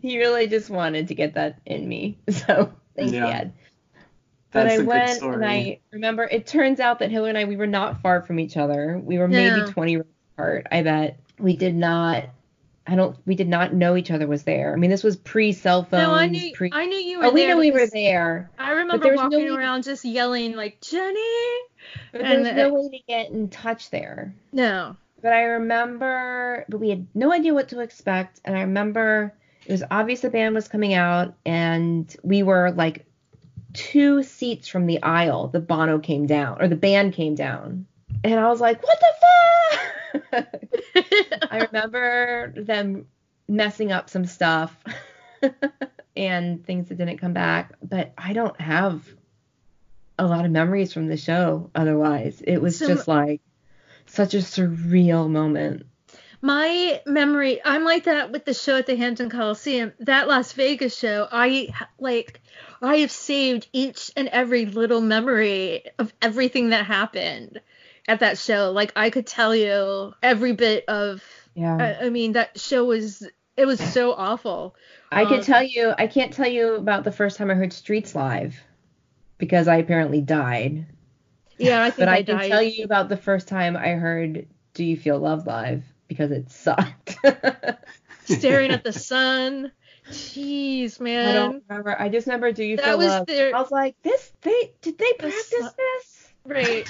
really just wanted to get that in me. So thank you, Dad. But I went, and I remember, it turns out that Hillary and I, we were not far from each other. We were maybe 20 rows apart, I bet. We did not know each other was there. I mean, this was pre-cell phones. No, I knew you were there. We were there. I remember walking around just yelling, like, Jenny! But there was no way to get in touch there. No. But but we had no idea what to expect. And I remember it was obvious the band was coming out, and we were like, 2 seats from the aisle, the band came down, and I was like, what the fuck? I remember them messing up some stuff and things that didn't come back, but I don't have a lot of memories from the show otherwise. It was just like such a surreal moment. My memory, I'm like that with the show at the Hampton Coliseum. That Las Vegas show, I have saved each and every little memory of everything that happened at that show. Like, I could tell you every bit of, that show it was so awful. I can't tell you about the first time I heard Streets Live, because I apparently died. Yeah, I think but I died. But I can tell you about the first time I heard Do You Feel Love Live, because it sucked. Staring at the sun. Jeez, man. I don't remember. I just remember Do You Feel Love. I was like, did they practice this? Right.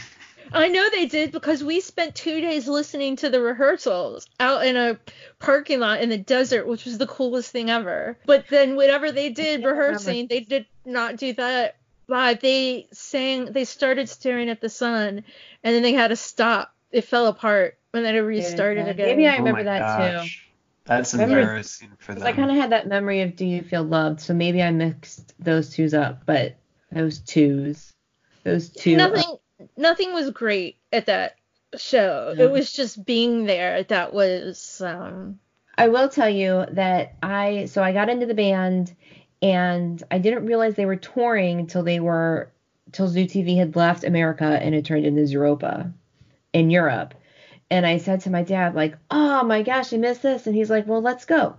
I know they did, because we spent 2 days listening to the rehearsals out in a parking lot in the desert, which was the coolest thing ever. But then whatever they did rehearsing, they did not do that live. They sang, they started Staring at the Sun, and then they had to stop. It fell apart. And then it restarted again. Maybe I remember too. That's embarrassing for them. I kind of had that memory of Do You Feel Loved, so maybe I mixed those twos up, but those two. Nothing was great at that show. No. It was just being there that was... I will tell you that I got into the band, and I didn't realize they were touring until they were till Zoo TV had left America and it turned into Zooropa in Europe. And I said to my dad, like, oh my gosh, I missed this. And he's like, well, let's go.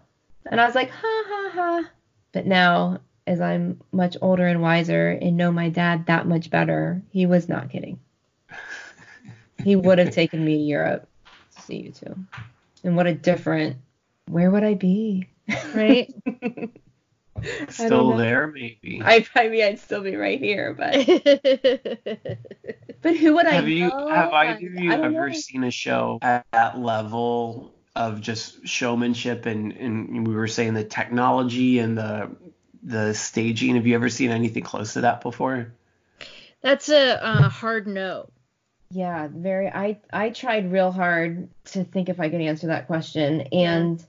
And I was like, ha, ha, ha. But now, as I'm much older and wiser and know my dad that much better, he was not kidding. He would have taken me to Europe to see you two. And what a different, where would I be? Right? Still there, maybe. I'd still be right here, but. But who would I have know? Have either of you ever seen a show at that level of just showmanship and we were saying the technology and the staging? Have you ever seen anything close to that before? That's a hard no. Yeah, very. I tried real hard to think if I could answer that question. And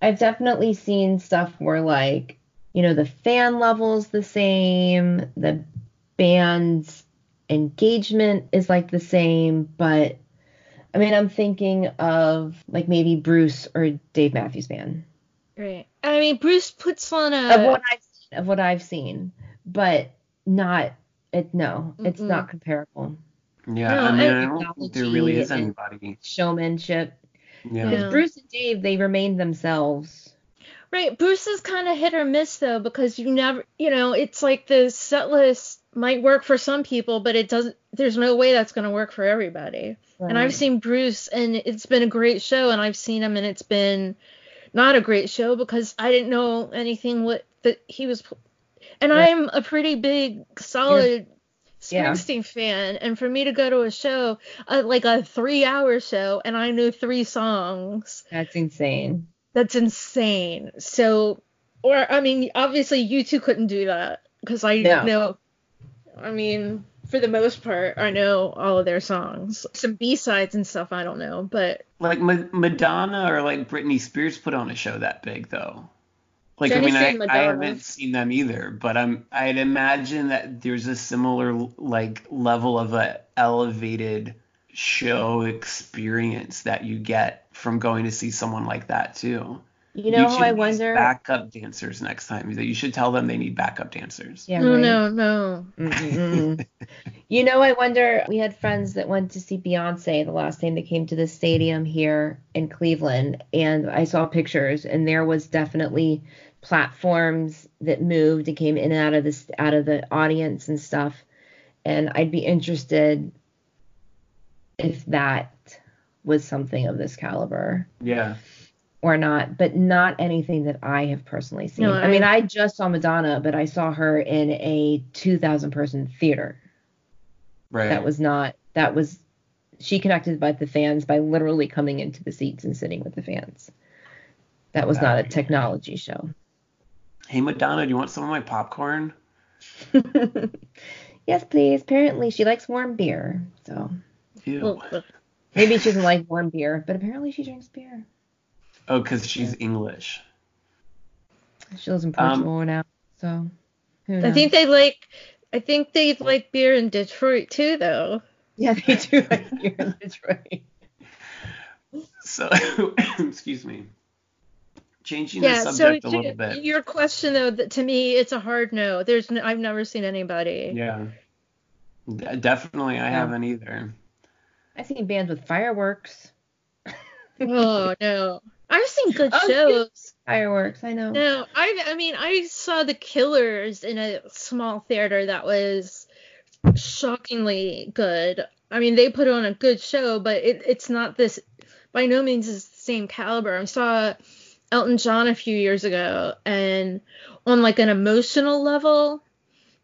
I've definitely seen stuff where, like, you know, the fan level's the same, the band's engagement is, like, the same. But, I mean, I'm thinking of, like, maybe Bruce or Dave Matthews Band. Right. I mean, Bruce puts on a... Of what I've seen. But not... It's not comparable. Yeah, no, I mean, I don't think there really is anybody. Showmanship. Yeah. Because Bruce and Dave, they remain themselves. Right. Bruce is kind of hit or miss, though, because you never, you know, it's like the set list might work for some people, but it doesn't, there's no way that's going to work for everybody. Right. And I've seen Bruce, and it's been a great show, and I've seen him, and it's been not a great show because I didn't know anything that he was. And right. I'm a pretty big, solid Springsteen fan, and for me to go to a show, like a 3-hour show, and I knew 3 songs. That's insane. So, or I mean, obviously you two couldn't do that, because I know, I mean, for the most part, I know all of their songs. Some B-sides and stuff, I don't know, but... Like, Madonna or, like, Britney Spears put on a show that big, though. Like, I haven't seen them either, but I'd imagine that there's a similar, like, level of a elevated show experience that you get from going to see someone like that, too. You know, I wonder... backup dancers next time. You should tell them they need backup dancers. Yeah, right? No. You know, I wonder... We had friends that went to see Beyonce the last time they came to the stadium here in Cleveland, and I saw pictures, and there was definitely platforms that moved and came in and out of the audience and stuff. And I'd be interested if that was something of this caliber. Yeah. Or not, but not anything that I have personally seen. No, I mean, I just saw Madonna, but I saw her in a 2,000-person theater. Right. She connected with the fans by literally coming into the seats and sitting with the fans. That was not a technology show. Hey, Madonna, do you want some of my popcorn? Yes, please. Apparently, she likes warm beer. So. Ew. Maybe she doesn't like warm beer, but apparently she drinks beer. Oh, because she's English. She lives in Portugal now, so who knows? I think they like beer in Detroit too, though. Yeah, they do like beer in Detroit. So, excuse me. Changing the subject a little bit. Your question, though, to me, it's a hard no. I've never seen anybody. Yeah, definitely, I haven't either. I've seen bands with fireworks. Oh no. I've seen good shows. Fireworks, I know. No, I saw The Killers in a small theater that was shockingly good. I mean, they put on a good show, but it's not this, by no means is the same caliber. I saw Elton John a few years ago, and on like an emotional level,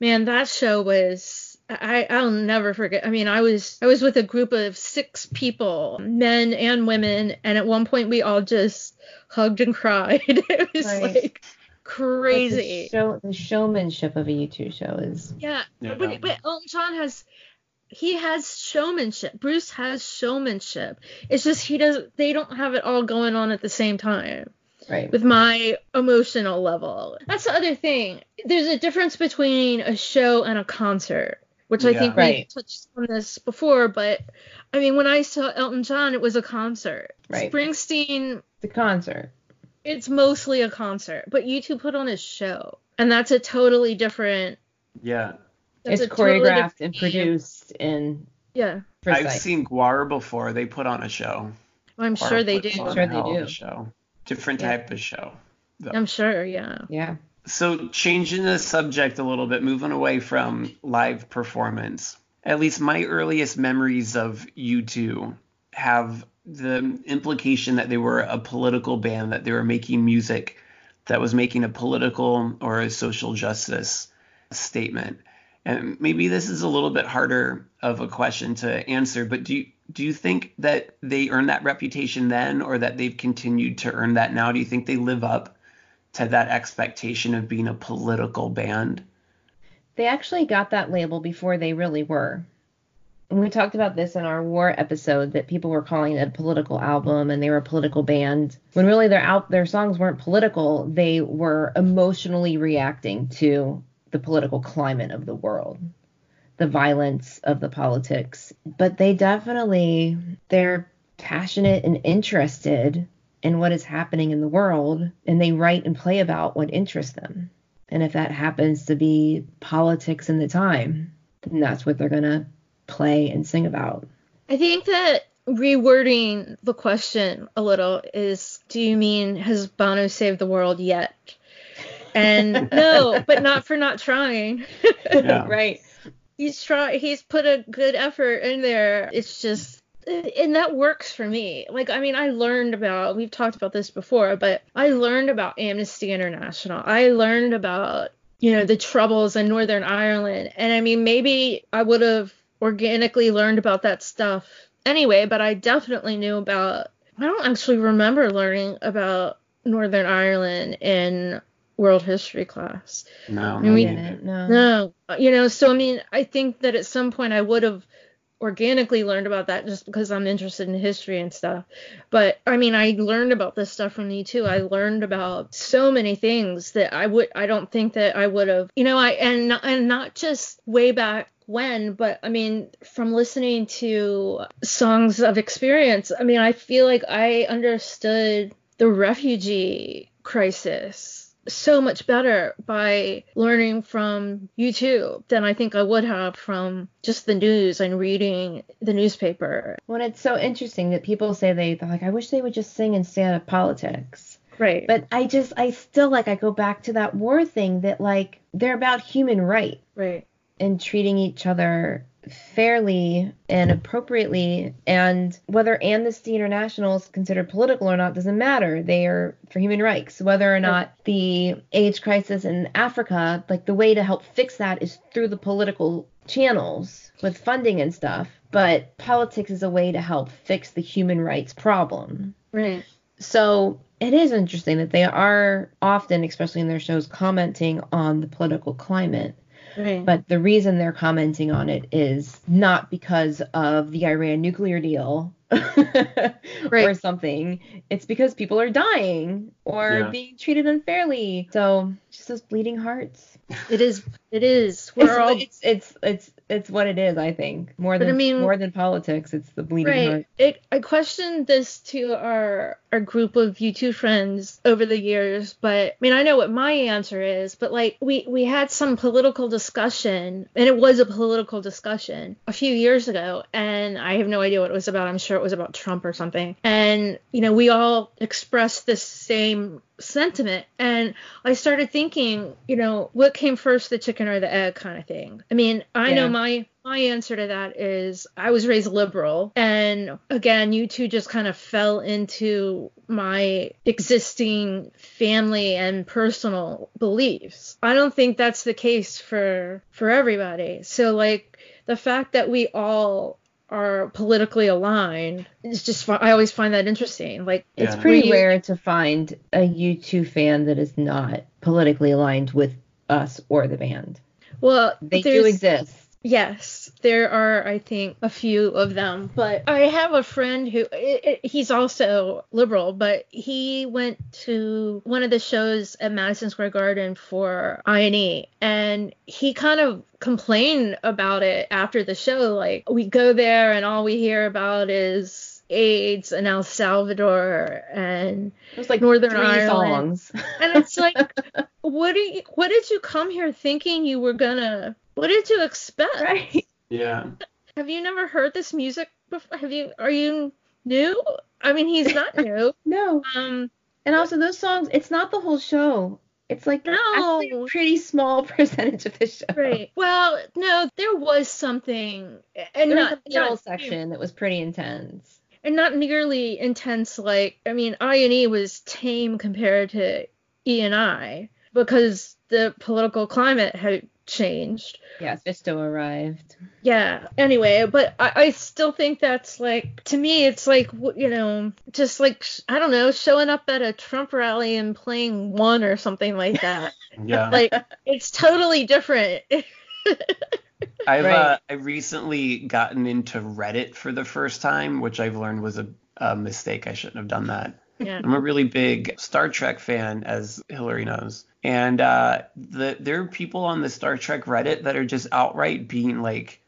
man, that show was... I'll never forget. I mean, I was with a group of 6 people, men and women, and at one point we all just hugged and cried. It was like crazy. The showmanship of a U2 show is... Yeah. But Elton John has showmanship. Bruce has showmanship. It's just they don't have it all going on at the same time. Right. With my emotional level. That's the other thing. There's a difference between a show and a concert. Which I think we touched on this before, but I mean, when I saw Elton John, it was a concert. Right. Springsteen. The concert. It's mostly a concert, but U2 put on a show, and that's a totally different. Yeah. It's choreographed and produced and precise. I've seen Gwar before. They put on a show. Well, I'm sure they do. I'm sure they do. Show. Different type of show, though. I'm sure, yeah. So changing the subject a little bit, moving away from live performance, at least my earliest memories of U2 have the implication that they were a political band, that they were making music that was making a political or a social justice statement. And maybe this is a little bit harder of a question to answer, but do you think that they earned that reputation then, or that they've continued to earn that now? Do you think they live up to that expectation of being a political band? They actually got that label before they really were. And we talked about this in our war episode, that people were calling it a political album and they were a political band, when really their songs weren't political. They were emotionally reacting to the political climate of the world, the violence of the politics. But they're passionate and interested in what is happening in the world, and they write and play about what interests them. And if that happens to be politics in the time, then that's what they're going to play and sing about. I think that rewording the question a little is, do you mean has Bono saved the world yet? And no, but not for not trying. Yeah. Right. He's put a good effort in there. It's just, and that works for me. Like, I mean, we've talked about this before, but I learned about Amnesty International. I learned about, the troubles in Northern Ireland. And I mean, maybe I would have organically learned about that stuff anyway, but I definitely knew about, I don't actually remember learning about Northern Ireland in world history class. No, no. So I mean, I think that at some point I would have organically learned about that just because I'm interested in history and stuff. But I mean, I learned about this stuff from you too. I learned about so many things that I don't think that I would have, and not just way back when, but I mean, from listening to Songs of Experience, I mean, I feel like I understood the refugee crisis so much better by learning from YouTube than I think I would have from just the news and reading the newspaper. Well, it's so interesting that people say they're like, I wish they would just sing and stay out of politics. Right. But I go back to that war thing that they're about human rights. Right. And treating each other fairly and appropriately, and whether Amnesty International is considered political or not doesn't matter. They are for human rights. Whether or not the AIDS crisis in Africa, the way to help fix that is through the political channels with funding and stuff. But politics is a way to help fix the human rights problem. Right. So it is interesting that they are often, especially in their shows, commenting on the political climate. Right. But the reason they're commenting on it is not because of the Iran nuclear deal or something. It's because people are dying or being treated unfairly. So just those bleeding hearts. It is. It's what it is, I think. More than politics, it's the bleeding heart. I questioned this to our group of U2 friends over the years, but I mean, I know what my answer is, but we had some political discussion, and it was a political discussion a few years ago, and I have no idea what it was about. I'm sure it was about Trump or something. And, we all expressed this same sentiment, and I started thinking, what came first, the chicken or the egg kind of thing. I mean, I know my answer to that is I was raised liberal, and again, U2 just kind of fell into my existing family and personal beliefs. I don't think that's the case for everybody. So the fact that we all are politically aligned, it's just, I always find that interesting. It's pretty rare to find a U2 fan that is not politically aligned with us or the band. Well, they do exist. Yes, there are, I think, a few of them, but I have a friend who, he's also liberal, but he went to one of the shows at Madison Square Garden for I&E, and he kind of complained about it after the show, we go there and all we hear about is AIDS and El Salvador and it was Northern Ireland songs. And it's what did you come here thinking you were gonna What did you expect? Right. Yeah. Have you never heard this music before? Are you new? I mean, he's not new. No. And also those songs, it's not the whole show. It's like actually a pretty small percentage of the show. Right. Well, no, there was something. And there was a middle section that was pretty intense. And not nearly intense like, I mean, I&E was tame compared to E&I because the political climate had changed. Yeah, Fisto arrived. Yeah, anyway, but I still think that's like, to me, it's like, you know, just like, I don't know, showing up at a Trump rally and playing One or something like that. Yeah. Like, it's totally different. I recently gotten into Reddit for the first time, which I've learned was a mistake. I shouldn't have done that. Yeah. I'm a really big Star Trek fan, as Hillary knows. And there are people on the Star Trek Reddit that are just outright being like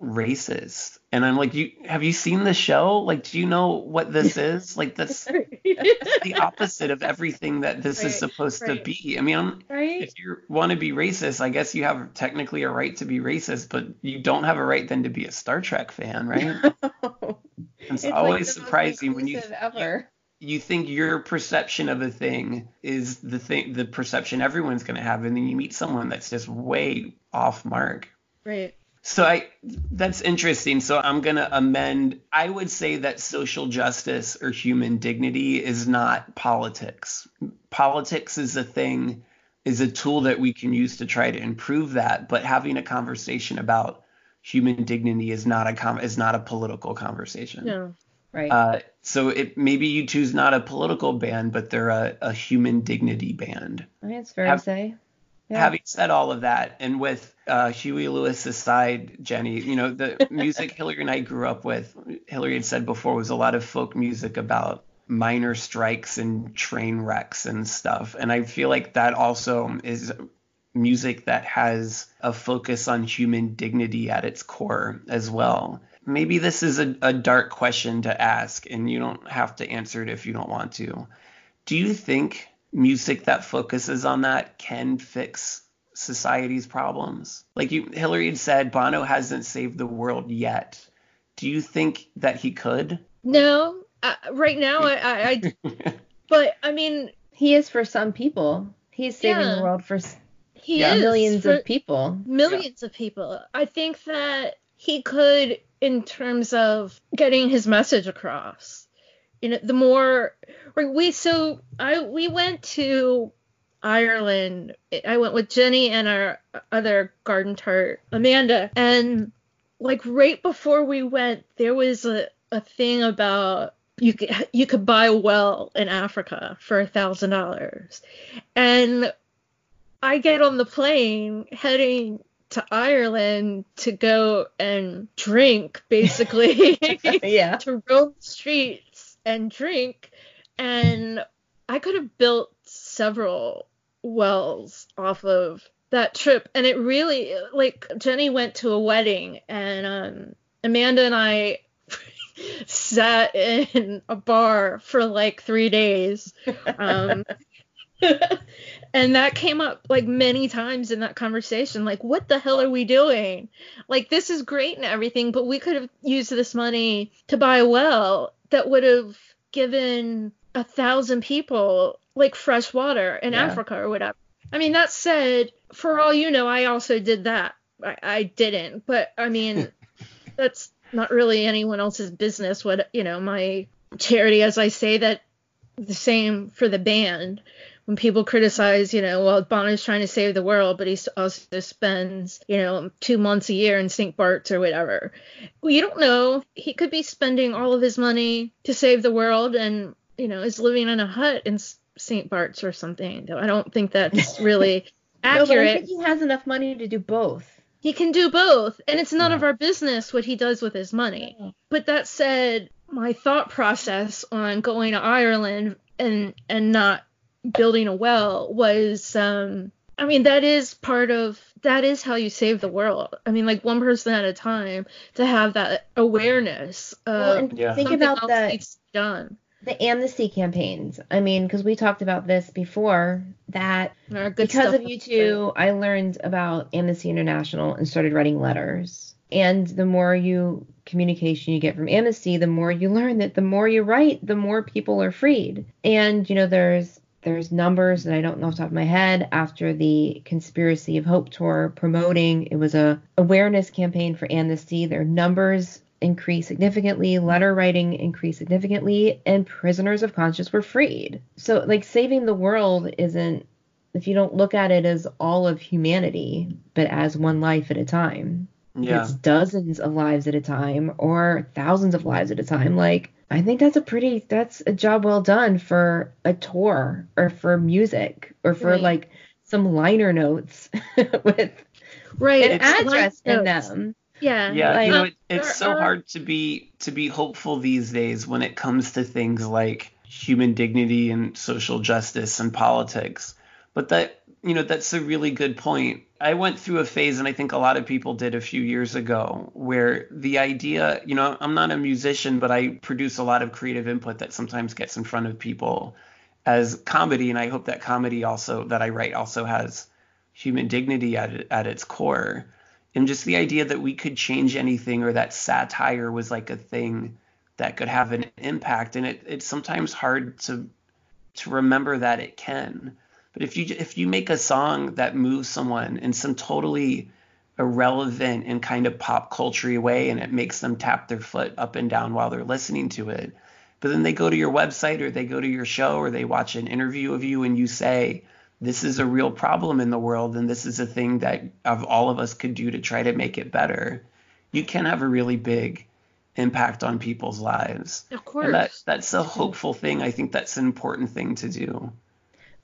racist. And I'm like, have you seen the show? Like, do you know what this is? Like, that's the opposite of everything that this is supposed to be. I mean, if you want to be racist, I guess you have technically a right to be racist, but you don't have a right then to be a Star Trek fan, right? No. It's always like surprising when you... Ever. You think your perception of a thing is the perception everyone's going to have, and then you meet someone that's just way off mark. Right. So that's interesting. So I'm going to amend. I would say that social justice or human dignity is not politics. Politics is a thing, is a tool that we can use to try to improve that. But having a conversation about human dignity is not a political conversation. No. Right. So maybe U2's not a political band, but they're a human dignity band. I mean, it's fair to say. Yeah. Having said all of that, and with Huey Lewis aside, Jenny, you know, the music Hillary and I grew up with, Hillary had said before, was a lot of folk music about minor strikes and train wrecks and stuff. And I feel like that also is music that has a focus on human dignity at its core as well. Maybe this is a dark question to ask, and you don't have to answer it if you don't want to. Do you think music that focuses on that can fix society's problems? Like Hillary had said, Bono hasn't saved the world yet. Do you think that he could? No. Right now, I but, I mean... He is for some people. He's saving the world for millions of people. Millions of people. I think that he could... in terms of getting his message across, you know, the more we went to Ireland. I went with Jenny and our other garden tart, Amanda, and like right before we went, there was a thing about you could buy a well in Africa for $1,000, and I get on the plane heading to Ireland to go and drink, basically. Yeah. To roam the streets and drink. And I could have built several wells off of that trip. And it really, like, Jenny went to a wedding, and Amanda and I sat in a bar for like 3 days. And that came up like many times in that conversation, like, what the hell are we doing? Like, this is great and everything, but we could have used this money to buy a well that would have given 1,000 people like fresh water in Africa or whatever. I mean, that said, for all you know, I also did that. I didn't, but I mean, that's not really anyone else's business. What, you know, my charity, as I say that, the same for the band. When people criticize, you know, well, Bono's trying to save the world, but he also spends, you know, 2 months a year in St. Bart's or whatever. Well, you don't know. He could be spending all of his money to save the world and, you know, is living in a hut in St. Bart's or something. I don't think that's really accurate. No, but I think he has enough money to do both. He can do both. And it's none of our business what he does with his money. Yeah. But that said, my thought process on going to Ireland and not building a well was, I mean, that is how you save the world. I mean, like, one person at a time, to have that awareness of, well, and think about that. Done. The amnesty campaigns. I mean, because we talked about this before, that because of U2, I learned about Amnesty International and started writing letters. And the more communication you get from Amnesty, the more you learn that the more you write, the more people are freed. And, you know, there's numbers that I don't know off the top of my head after the Conspiracy of Hope tour promoting. It was a awareness campaign for Amnesty. Their numbers increased significantly, letter writing increased significantly, and prisoners of conscience were freed. So, like, saving the world isn't, if you don't look at it as all of humanity, but as one life at a time. Yeah. It's dozens of lives at a time or thousands of lives at a time. Like, I think that's a job well done for a tour or for music or for like some liner notes with an address in them. Yeah. Yeah. Like, you know, it's so hard to be hopeful these days when it comes to things like human dignity and social justice and politics. But that, you know, that's a really good point. I went through a phase, and I think a lot of people did a few years ago, where the idea, you know, I'm not a musician, but I produce a lot of creative input that sometimes gets in front of people as comedy. And I hope that comedy also that I write also has human dignity at its core. And just the idea that we could change anything, or that satire was like a thing that could have an impact. And it's sometimes hard to remember that it can. But if you make a song that moves someone in some totally irrelevant and kind of pop culture-y way, and it makes them tap their foot up and down while they're listening to it, but then they go to your website or they go to your show or they watch an interview of you and you say, this is a real problem in the world and this is a thing that of all of us could do to try to make it better, you can have a really big impact on people's lives. Of course. And that's a hopeful thing. I think that's an important thing to do.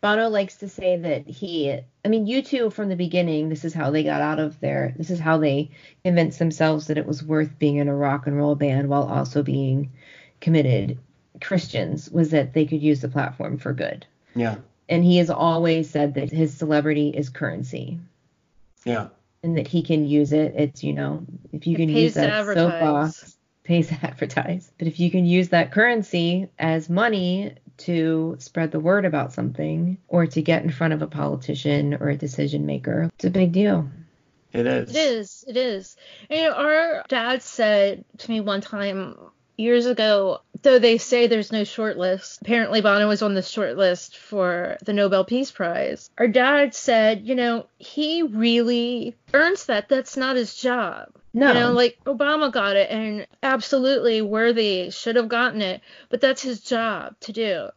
Bono likes to say that U2 from the beginning, this is how they got out of there. This is how they convinced themselves that it was worth being in a rock and roll band while also being committed Christians, was that they could use the platform for good. Yeah. And he has always said that his celebrity is currency. Yeah. And that he can use it. It's, you know, if you can use that soapbox, pays to advertise. But if you can use that currency as money to spread the word about something or to get in front of a politician or a decision maker, it's a big deal. It is. It is. It is. You know, our dad said to me one time years ago, though they say there's no short list, apparently Bono was on the short list for the Nobel Peace Prize. Our dad said, you know, he really earns that. That's not his job. No. You know, like Obama got it and absolutely worthy, should have gotten it, but that's his job to do.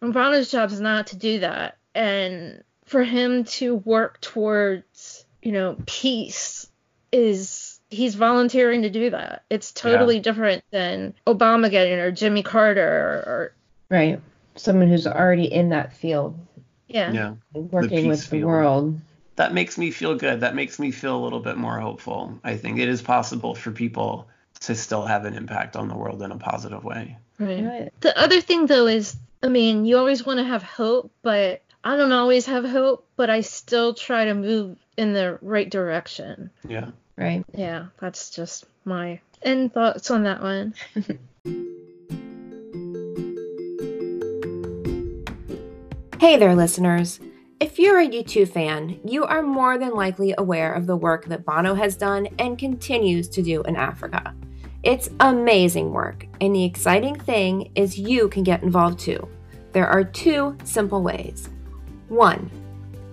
And Bono's job is not to do that. And for him to work towards, you know, peace is, he's volunteering to do that. It's totally different than Obama getting it or Jimmy Carter or. Right. Someone who's already in that field. Yeah. Yeah. Working with the world. That makes me feel good. That makes me feel a little bit more hopeful. I think it is possible for people to still have an impact on the world in a positive way. Right. The other thing, though, is, I mean, you always want to have hope, but I don't always have hope, but I still try to move in the right direction. Yeah. Right. Yeah. That's just my end thoughts on that one. Hey there, listeners. If you're a U2 fan, you are more than likely aware of the work that Bono has done and continues to do in Africa. It's amazing work, and the exciting thing is you can get involved too. There are two simple ways. One,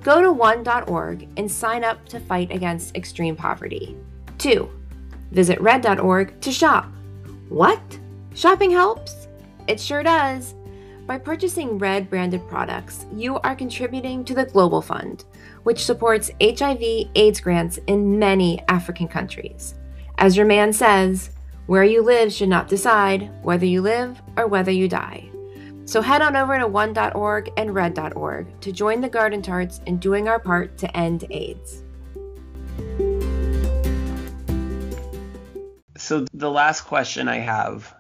go to one.org and sign up to fight against extreme poverty. Two, visit red.org to shop. What? Shopping helps? It sure does. By purchasing Red branded products, you are contributing to the Global Fund, which supports HIV/AIDS grants in many African countries. As your man says, where you live should not decide whether you live or whether you die. So head on over to one.org and red.org to join the Garden Tarts in doing our part to end AIDS. So the last question I have,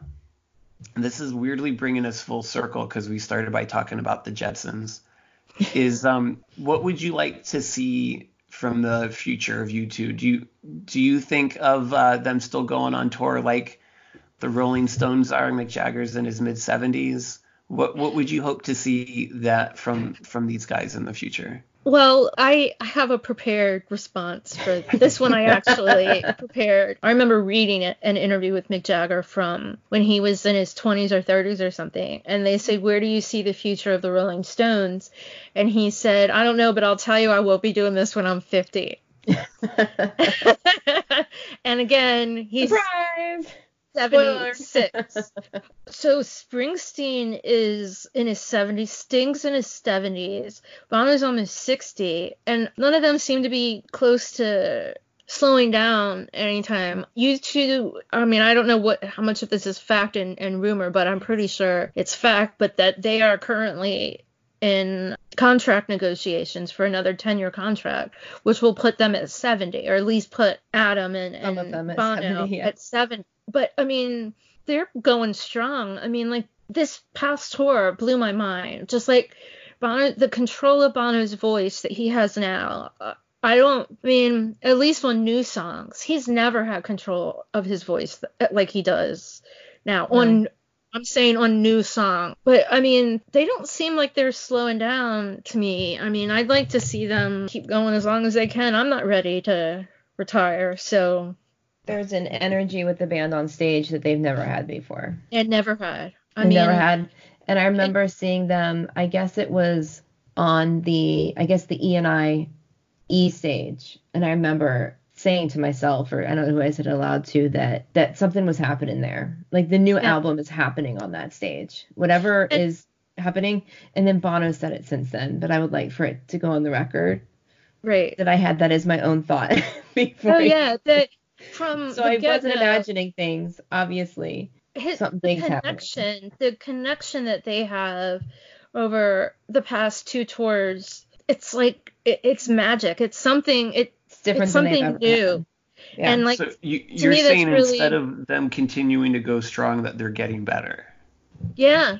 and this is weirdly bringing us full circle because we started by talking about the Jetsons, is what would you like to see from the future of U2? Do you think of them still going on tour like the Rolling Stones are, Mick Jagger's in his mid-70s. What would you hope to see that from these guys in the future? Well, I have a prepared response for this one. I actually prepared. I remember reading an interview with Mick Jagger from when he was in his 20s or 30s or something. And they said, where do you see the future of the Rolling Stones? And he said, I don't know, but I'll tell you, I won't be doing this when I'm 50. And again, he's... Surprise! 76. So Springsteen is in his 70s, Sting's in his 70s, Bono's almost 60, and none of them seem to be close to slowing down anytime. U2, I mean, I don't know how much of this is fact and rumor, but I'm pretty sure it's fact, but that they are currently in contract negotiations for another 10-year contract, which will put them at 70, or at least put Adam and Bono at 70. But, I mean, they're going strong. I mean, like, this past tour blew my mind. Just, like, Bono, the control of Bono's voice that he has now, at least on new songs, he's never had control of his voice like he does now. Mm. I'm saying on new song. But, I mean, they don't seem like they're slowing down to me. I mean, I'd like to see them keep going as long as they can. I'm not ready to retire, so... There's an energy with the band on stage that they've never had before. And never had. And I remember seeing them, I guess it was on the E&I stage. And I remember saying to myself, or I don't know who I said it aloud to, that something was happening there. Like the new album is happening on that stage. Whatever is happening. And then Bono said it since then, but I would like for it to go on the record. Right. That I had that as my own thought. Before. Oh, yeah. So I wasn't imagining things, obviously. The connection that they have over the past two tours, it's like it's magic. It's something. It's different. It's something new. Yeah. And like, so you're saying instead of them continuing to go strong, that they're getting better. Yeah.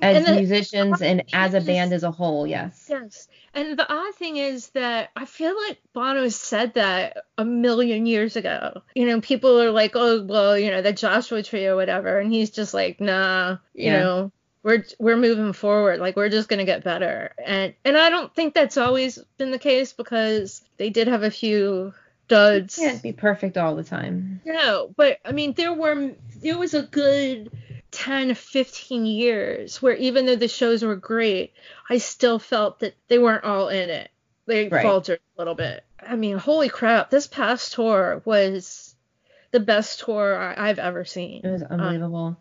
As musicians and as a band as a whole, yes. Yes. And the odd thing is that I feel like Bono said that 1,000,000 years ago. You know, people are like, oh, well, you know, the Joshua Tree or whatever. And he's just like, nah, you know, we're moving forward. Like, we're just going to get better. And I don't think that's always been the case because they did have a few duds. You can't be perfect all the time. No, but I mean, there was a good 10-15 years where even though the shows were great, I still felt that they weren't all in it. They faltered a little bit. I mean, holy crap, this past tour was the best tour I've ever seen. It was unbelievable.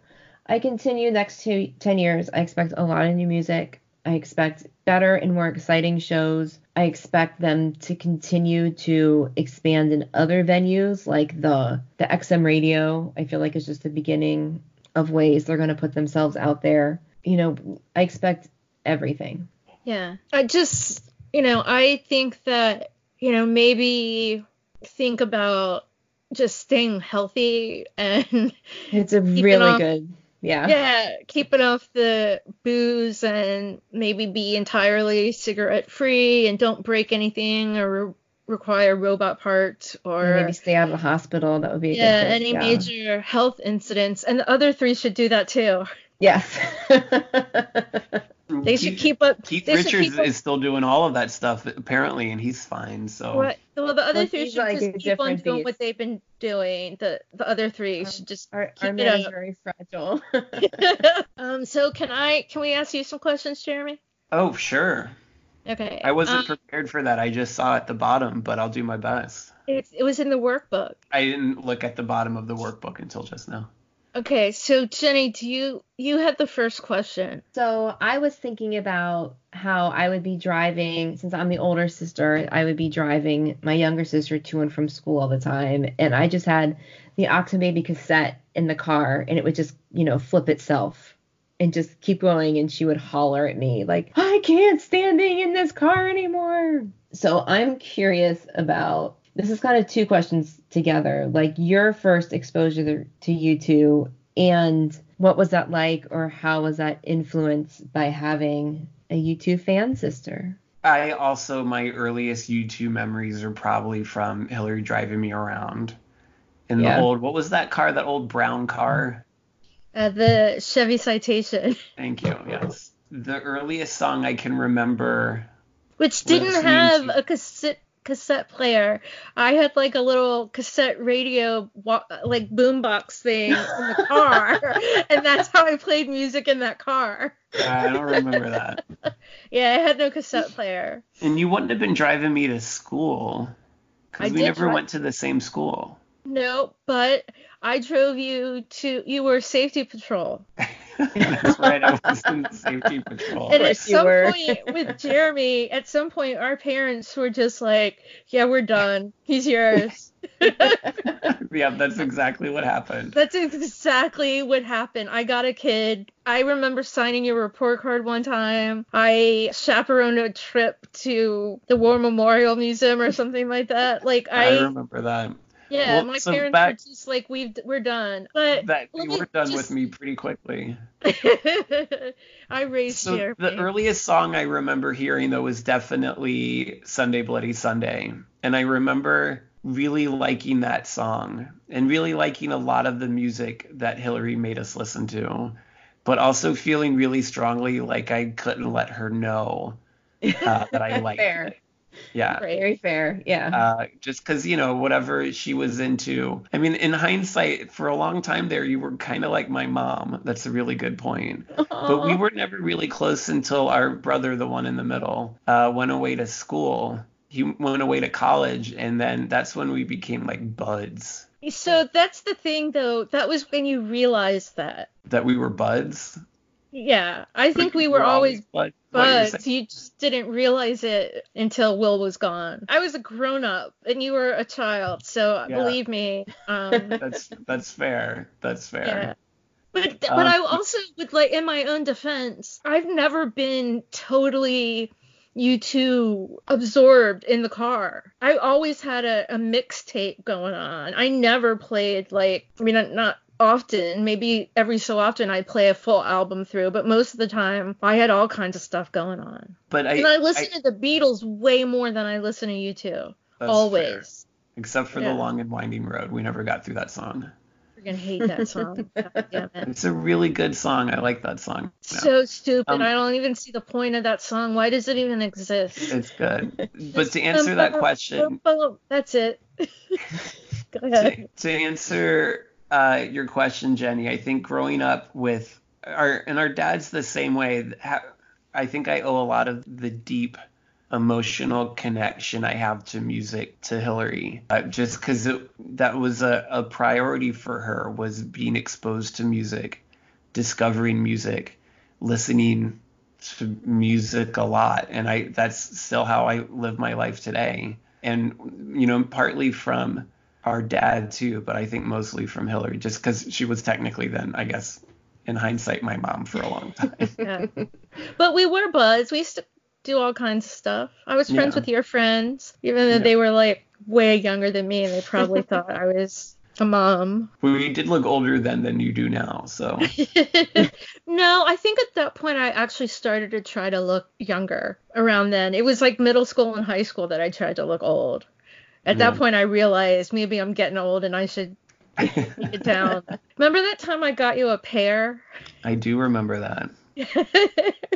I continue next 10 years. I expect a lot of new music. I expect better and more exciting shows. I expect them to continue to expand in other venues like the XM radio. I feel like it's just the beginning of ways they're going to put themselves out there. You know, I expect everything. Yeah. I just, you know, I think that, you know, maybe think about just staying healthy and... It's a really good... Yeah. Yeah. Keep it off the booze and maybe be entirely cigarette free and don't break anything or require robot parts or maybe stay out of the hospital. That would be any major health incidents. And the other three should do that too. Yes. They should keep up. Keith Richards is still doing all of that stuff apparently, and he's fine. So the other three should like just keep on doing what they've been doing. The other three should just keep it up. Our very fragile. So can we ask you some questions, Jeremy? Oh sure. Okay. I wasn't prepared for that. I just saw at the bottom, but I'll do my best. It was in the workbook. I didn't look at the bottom of the workbook until just now. Okay, so Jenny, do you had the first question. So I was thinking about how I would be driving, since I'm the older sister, I would be driving my younger sister to and from school all the time. And I just had the Achtung Baby cassette in the car, and it would just, you know, flip itself and just keep going. And she would holler at me like, I can't stand being in this car anymore. So I'm curious about... This is kind of two questions together, like your first exposure to U2 and what was that like, or how was that influenced by having a U2 fan sister? My earliest U2 memories are probably from Hillary driving me around in the old, what was that car, that old brown car? The Chevy Citation. Thank you, yes. The earliest song I can remember. Which didn't have a cassette player. I had like a little cassette radio, like boombox thing in the car. And that's how I played music in that car. I don't remember that. Yeah, I had no cassette player. And you wouldn't have been driving me to school. Because we never went to the same school. No, but I drove you to, you were safety patrol. That's right, I was in safety patrol. And at some point with Jeremy, at some point our parents were just like, yeah, we're done. He's yours. Yeah, that's exactly what happened. That's exactly what happened. I got a kid. I remember signing your report card one time. I chaperoned a trip to the War Memorial Museum or something like that. Like I remember that. Yeah, well, my parents were just like, we're done. But you were done with me pretty quickly. I raised you. The earliest song I remember hearing, though, was definitely Sunday Bloody Sunday. And I remember really liking that song and really liking a lot of the music that Hillary made us listen to, but also feeling really strongly like I couldn't let her know that I liked it. Yeah. Very fair. Yeah. Just because, you know, whatever she was into. I mean, in hindsight, for a long time there, you were kind of like my mom. That's a really good point. Aww. But we were never really close until our brother, the one in the middle, went away to school. He went away to college. And then that's when we became like buds. So that's the thing, though. That was when you realized that. That we were buds? Yeah, I think we were always buds. You just didn't realize it until Will was gone. I was a grown-up, and you were a child, so believe me. That's fair. That's fair. Yeah. But I also would like, in my own defense, I've never been totally U2 absorbed in the car. I always had a mixtape going on. I never played, like, I mean, not often, maybe every so often I play a full album through, but most of the time I had all kinds of stuff going on. But I listen to the Beatles way more than I listen to U2. Always. Fair. Except for The Long and Winding Road. We never got through that song. We're going to hate that song. God damn it. It's a really good song. I like that song. So stupid. I don't even see the point of that song. Why does it even exist? It's good. But to answer that question. That's it. Go ahead. To answer your question, Jenny, I think growing up with our dad's the same way. I think I owe a lot of the deep emotional connection I have to music to Hillary, just because that was a priority for her, was being exposed to music, discovering music, listening to music a lot. And that's still how I live my life today. And, you know, partly from our dad too, but I think mostly from Hillary, just because she was technically then, I guess, in hindsight, my mom for a long time. Yeah. But we were buds. We used to do all kinds of stuff. I was friends with your friends, even though they were like way younger than me, and they probably thought I was a mom. We did look older then than you do now, so. No, I think at that point I actually started to try to look younger around then. It was like middle school and high school that I tried to look old. At that point, I realized maybe I'm getting old and I should take it down. Remember that time I got you a pear? I do remember that.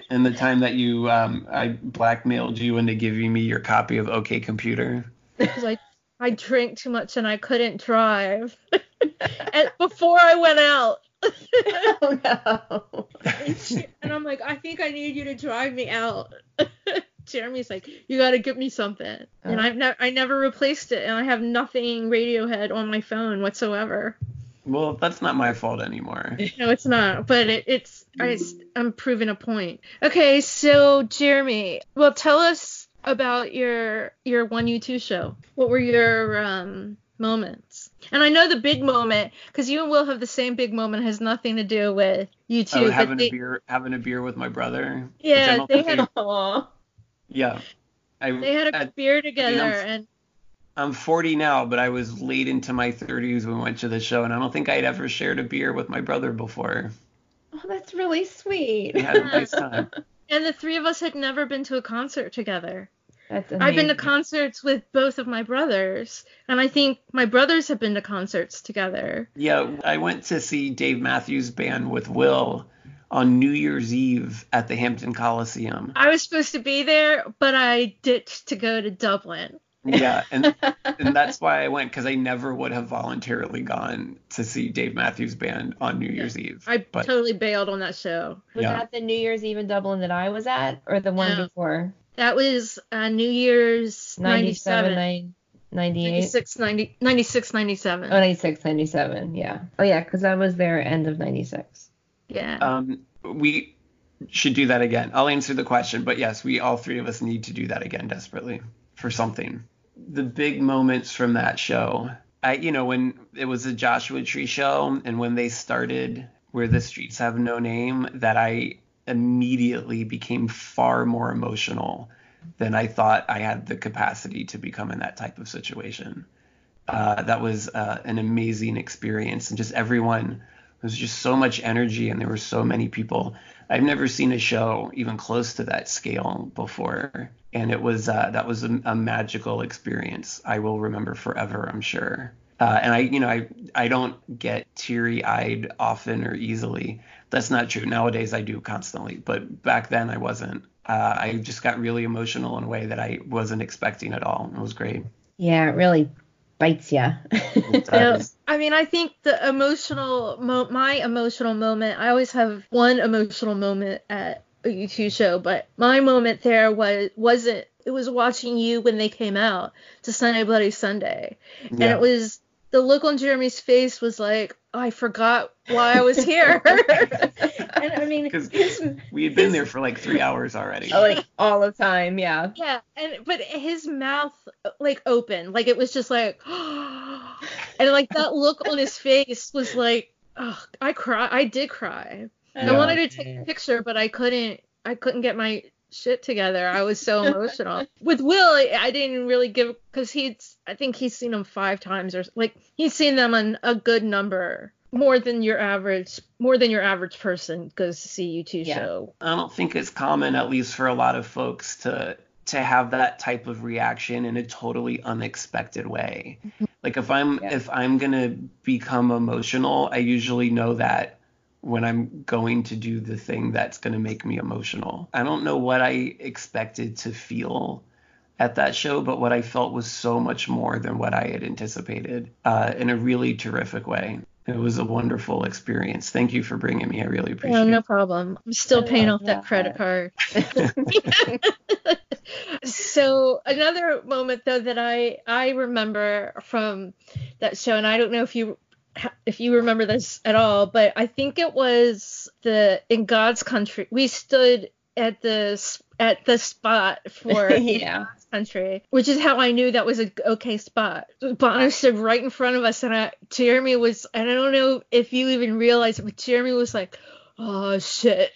And the time that you, I blackmailed you into giving me your copy of OK Computer. Because I drank too much and I couldn't drive. And before I went out. Oh, no. And I'm like, I think I need you to drive me out. Jeremy's like, you gotta give me something, and I never replaced it, and I have nothing Radiohead on my phone whatsoever. Well, that's not my fault anymore. No, it's not, but I'm proving a point. Okay, so Jeremy, well, tell us about your One U2 show. What were your moments? And I know the big moment, because you and Will have the same big moment, has nothing to do with U2. Oh, having a beer with my brother. Yeah, they had a beer together. I'm 40 now, but I was late into my 30s when we went to the show, and I don't think I'd ever shared a beer with my brother before. Oh, that's really sweet. We had a nice time. And the three of us had never been to a concert together. That's amazing. I've been to concerts with both of my brothers, and I think my brothers have been to concerts together. Yeah, I went to see Dave Matthews Band with Will on New Year's Eve at the Hampton Coliseum. I was supposed to be there, but I ditched to go to Dublin. Yeah, and that's why I went, because I never would have voluntarily gone to see Dave Matthews Band on New Year's Eve. I totally bailed on that show. Was that the New Year's Eve in Dublin that I was at, or the one before? That was New Year's 97. 98? 96, 97. Oh, 96, 97, yeah. Oh, yeah, because I was there end of 96. Yeah. We should do that again. I'll answer the question, but yes, we all three of us need to do that again desperately for something. The big moments from that show, when it was a Joshua Tree show and when they started Where the Streets Have No Name, that I immediately became far more emotional than I thought I had the capacity to become in that type of situation. That was an amazing experience, and just everyone, there was just so much energy and there were so many people. I've never seen a show even close to that scale before. And it was that was a magical experience I will remember forever, I'm sure. And I don't get teary-eyed often or easily. That's not true. Nowadays I do constantly, but back then I wasn't. I just got really emotional in a way that I wasn't expecting at all. It was great. Yeah, it really bites you. I think the my emotional moment, I always have one emotional moment at a U2 show, but my moment there was watching you when they came out to Sunday Bloody Sunday. Yeah. And it was, the look on Jeremy's face was like, oh, I forgot why I was here. And I mean, because we had been there for like 3 hours already. Like all the time, yeah. Yeah, but his mouth like opened, like it was just like, oh. And like that look on his face was like, oh, I did cry. Yeah. I wanted to take a picture, but I couldn't get my shit together. I was so emotional. With Will, I didn't really give, because I think he's seen them 5 times, or like he's seen them on a good number, more than your average person goes to see U2 show. I don't think it's common, at least for a lot of folks, to have that type of reaction in a totally unexpected way. Like if I'm gonna become emotional, I usually know that when I'm going to do the thing that's going to make me emotional. I don't know what I expected to feel at that show, but what I felt was so much more than what I had anticipated in a really terrific way. It was a wonderful experience. Thank you for bringing me. I really appreciate it. No problem. I'm still paying off that credit card. So another moment, though, that I remember from that show, and I don't know if you remember this at all, but I think it was In God's Country. We stood at the spot for In God's Country, which is how I knew that was an okay spot. Bono stood right in front of us, and Jeremy was, and I don't know if you even realized it, but Jeremy was like, oh, shit.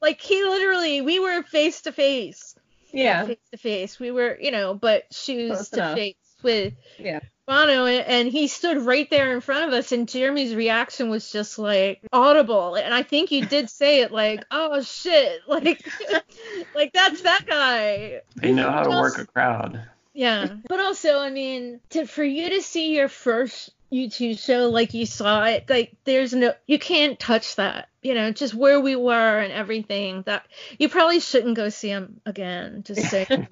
like he literally, we were face to face. Yeah. Face to face. We were, but shoes close to enough. Face with. Yeah. Bono, and he stood right there in front of us, and Jeremy's reaction was just like audible, and I think you did say it like, oh shit, like that's that guy. They know how to work a crowd. Yeah, but also for you to see your first U2 show like you saw it, like there's no, you can't touch that, just where we were and everything. That you probably shouldn't go see him again, just saying.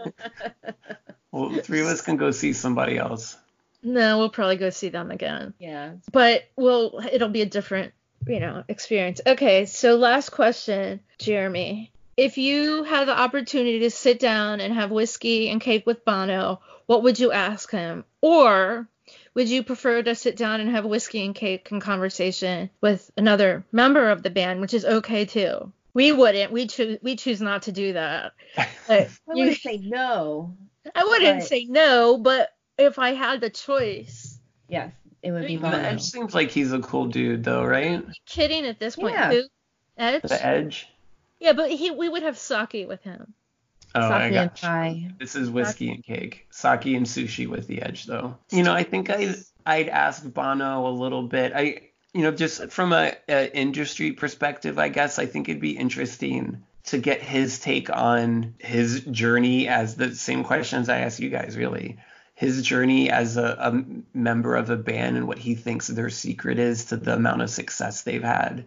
Well, 3 of us can go see somebody else. No, we'll probably go see them again. Yeah. But it'll be a different, experience. Okay, so last question, Jeremy. If you had the opportunity to sit down and have whiskey and cake with Bono, what would you ask him? Or would you prefer to sit down and have whiskey and cake and conversation with another member of the band, which is okay too? We wouldn't. We choose not to do that. I wouldn't say no. I wouldn't say no, but if I had the choice. Yes, it would be Bono. Edge seems like he's a cool dude, though, right? Are you kidding at this point? Yeah. Who? Edge? The Edge? Yeah, but we would have sake with him. Oh, I got you. This is whiskey and cake. Sake and sushi with the Edge, though. I think I'd ask Bono a little bit. I, just from an industry perspective, I guess, I think it'd be interesting to get his take on his journey as the same questions I asked you guys, really. His journey as a member of a band and what he thinks their secret is to the amount of success they've had,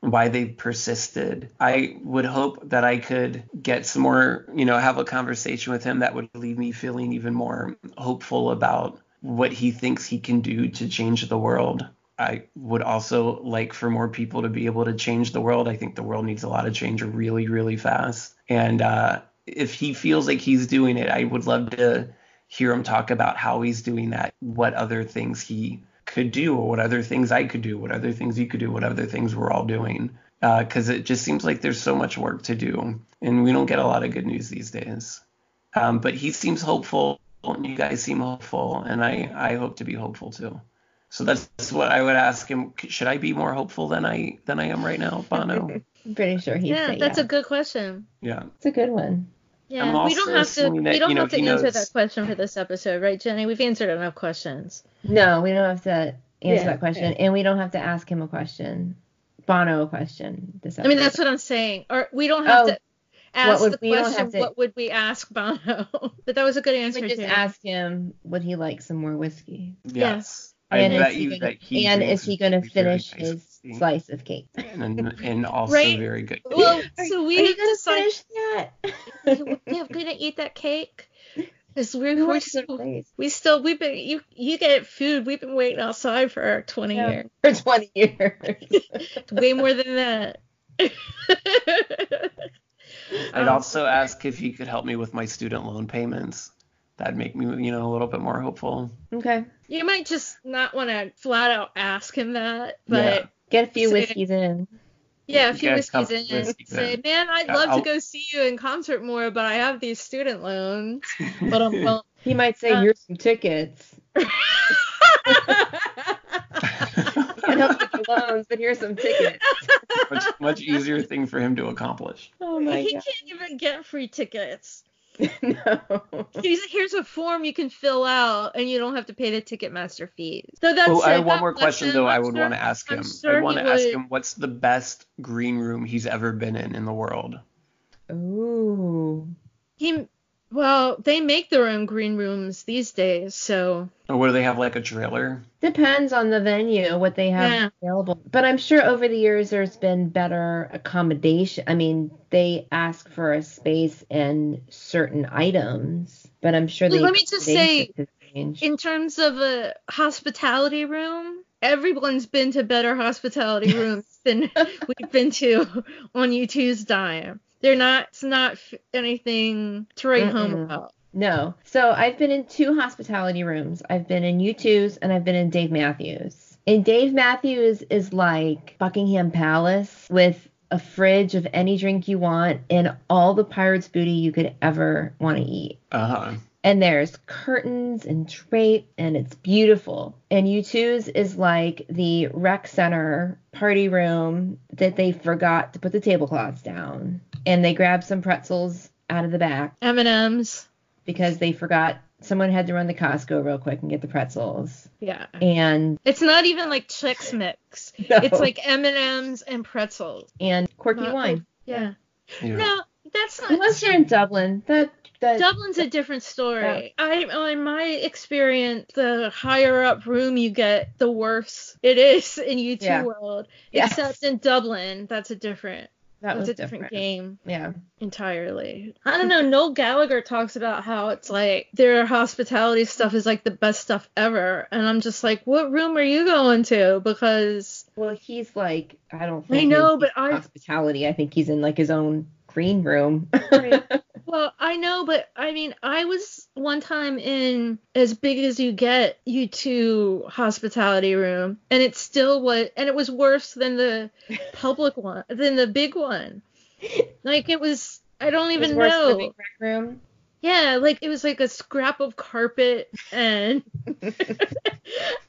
why they've persisted. I would hope that I could get some more, you know, have a conversation with him that would leave me feeling even more hopeful about what he thinks he can do to change the world. I would also like for more people to be able to change the world. I think the world needs a lot of change really, really fast. And if he feels like he's doing it, I would love to hear him talk about how he's doing that, what other things he could do, or what other things I could do, what other things you could do, what other things we're all doing. Because it just seems like there's so much work to do, and we don't get a lot of good news these days. But he seems hopeful, and you guys seem hopeful, and I hope to be hopeful too. So that's what I would ask him. Should I be more hopeful than I am right now, Bono? I'm pretty sure he's. Yeah, that's a good question. Yeah, it's a good one. Yeah, we don't have to. We don't have to answer that question for this episode, right, Jenny? We've answered enough questions. No, we don't have to answer that question, and we don't have to ask him a question, Bono a question. This episode. I mean, that's what I'm saying. Or we don't have to ask the question. What would we ask Bono? But that was a good answer. We just ask him, would he like some more whiskey? Yes. And is he going to finish his slice of cake? And also right? Very good. Well, so we have to finish that. We're going to eat that cake because you get food. We've been waiting outside for 20 years. For 20 years. Way more than that. I'd also ask if he could help me with my student loan payments. That'd make me, a little bit more hopeful. Okay. You might just not want to flat out ask him that, but get a few whiskeys in. Yeah, a few whiskeys in. Say, man, I'd love to go see you in concert more, but I have these student loans. But he might say, here's some tickets. I don't have loans, but here's some tickets. Much easier thing for him to accomplish. Oh my God. He can't even get free tickets. No. Here's a form you can fill out, and you don't have to pay the Ticketmaster fees. So that's. Oh, I have one more question though. I would want to ask him what's the best green room he's ever been in the world. Ooh. They make their own green rooms these days, so. Or what do they have, like a trailer? Depends on the venue, what they have available. But I'm sure over the years there's been better accommodation. I mean, they ask for a space and certain items, but I'm sure let me just say, in terms of a hospitality room, everyone's been to better hospitality rooms than we've been to on U2's dime. It's not anything to write home about. No. So I've been in two hospitality rooms. I've been in U2's and I've been in Dave Matthews. And Dave Matthews is like Buckingham Palace with a fridge of any drink you want and all the pirate's booty you could ever want to eat. Uh-huh. And there's curtains and drape, and it's beautiful. And U2's is like the rec center party room that they forgot to put the tablecloths down. And they grabbed some pretzels out of the back. M&M's. Because they forgot. Someone had to run to Costco real quick and get the pretzels. Yeah. And it's not even like Chex Mix. No. It's like M&M's and pretzels. And quirky wine. Yeah. No, that's not. Unless you're in Dublin. Dublin's a different story. Yeah. In my experience, the higher up room you get, the worse it is in U2 world. Yes. Except in Dublin, that's a different. That was a different game. Yeah. Entirely. I don't know. Noel Gallagher talks about how it's like their hospitality stuff is like the best stuff ever. And I'm just like, what room are you going to? Because. Well, he's like, I don't think. I know, but hospitality. I think he's in like his own green room. Right. Well, I know, but I mean, I was one time in As Big As You Get U2 hospitality room, and it still was, and it was worse than the public one, than the big one. Like it was, I don't even know. Worse than the big room. Yeah, like it was like a scrap of carpet and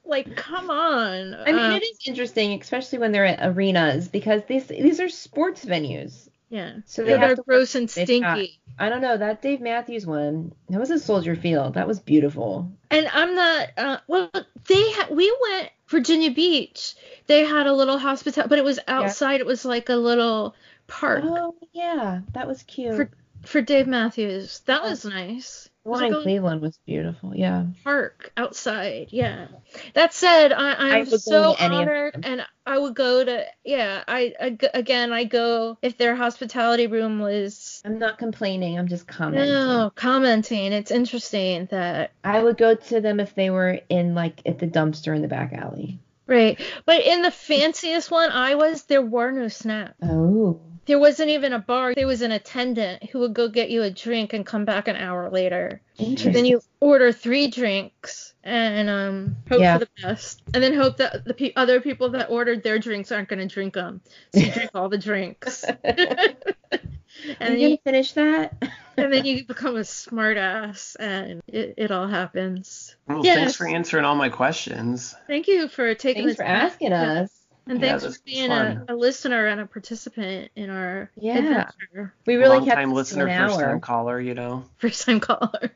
like, come on. I mean, it is interesting, especially when they're at arenas, because these are sports venues. Yeah. So they are gross and stinky. I don't know. That Dave Matthews one, that was in Soldier Field. That was beautiful. And I'm not, we went Virginia Beach. They had a little hospitality, but it was outside. Yeah. It was like a little park. Oh, yeah. That was cute. For Dave Matthews. That was nice. The one in Cleveland was beautiful, yeah. Park, outside, yeah. That said, I'm so honored, and I would go to, yeah, I go if their hospitality room was... I'm not complaining, I'm just commenting. No, commenting. It's interesting that... I would go to them if they were in, like, at the dumpster in the back alley. Right, but in the fanciest one I was, there were no snacks. Oh. There wasn't even a bar. There was an attendant who would go get you a drink and come back an hour later. Interesting. Then you order 3 drinks and hope for the best. And then hope that the other people that ordered their drinks aren't going to drink them. So you drink all the drinks. And you finish that. And then you become a smart ass and it all happens. Well, yes. Thanks for answering all my questions. Thank you for taking the time. Thanks for asking us. And thanks for being a listener and a participant in our adventure. We really kept long-time listener, first-time caller, you know. First-time caller.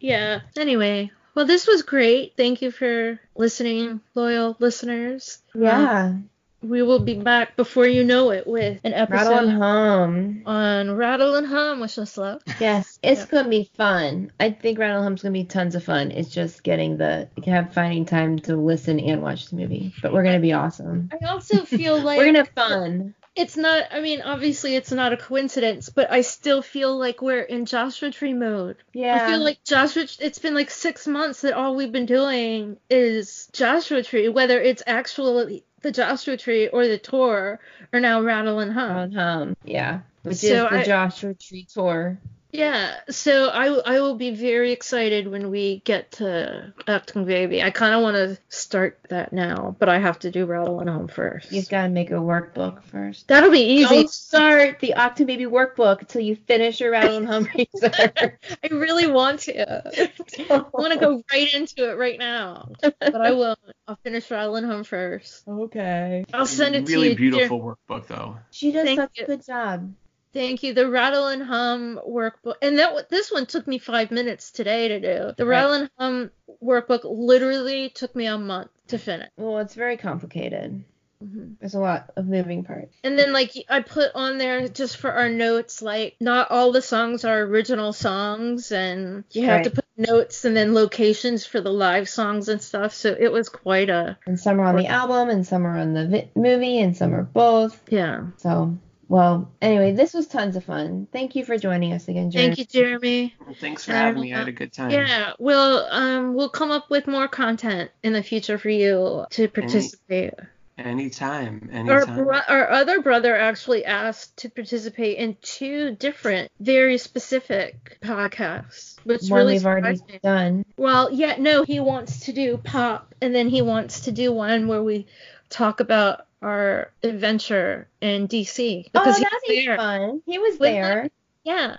Yeah. Anyway, well, this was great. Thank you for listening, loyal listeners. Yeah. We will be back before you know it with an episode Rattle and Hum. On Rattle and Hum, wish us luck. Yes, it's going to be fun. I think Rattle and Hum's going to be tons of fun. It's just finding time to listen and watch the movie. But we're going to be awesome. I also feel like... we're going to have fun. It's not, I mean, obviously it's not a coincidence, but I still feel like we're in Joshua Tree mode. Yeah. I feel like it's been like 6 months that all we've been doing is Joshua Tree, whether it's actually the Joshua Tree or the tour, or now Rattle and Hum. Yeah. Which is the Joshua Tree tour. Yeah, so I will be very excited when we get to Achtung Baby. I kind of want to start that now, but I have to do Rattle and Hum first. You've got to make a workbook first. That'll be easy. Don't start the Achtung Baby workbook until you finish your Rattle and Hum research. I really want to. I want to go right into it right now, but I won't. I'll finish Rattle and Hum first. Okay. I'll send it to you. Really beautiful workbook, though. She does such a good job. Thank you. The Rattle and Hum workbook. And this one took me 5 minutes today to do. The Rattle and Hum workbook literally took me a month to finish. Well, it's very complicated. Mm-hmm. There's a lot of moving parts. And then, like, I put on there just for our notes, like, not all the songs are original songs. And you have to put notes and then locations for the live songs and stuff. So it was quite a... And some are on the album and some are on the movie and some are both. Yeah. So... Well, anyway, this was tons of fun. Thank you for joining us again, Jeremy. Thank you, Jeremy. Well, thanks for having me. I had a good time. Yeah, we'll come up with more content in the future for you to participate. Anytime. Our other brother actually asked to participate in 2 different, very specific podcasts. One really we've already done. Well, yeah, no, he wants to do pop, and then he wants to do one where we talk about our adventure in DC. Because that'd be fun. He was there. Yeah.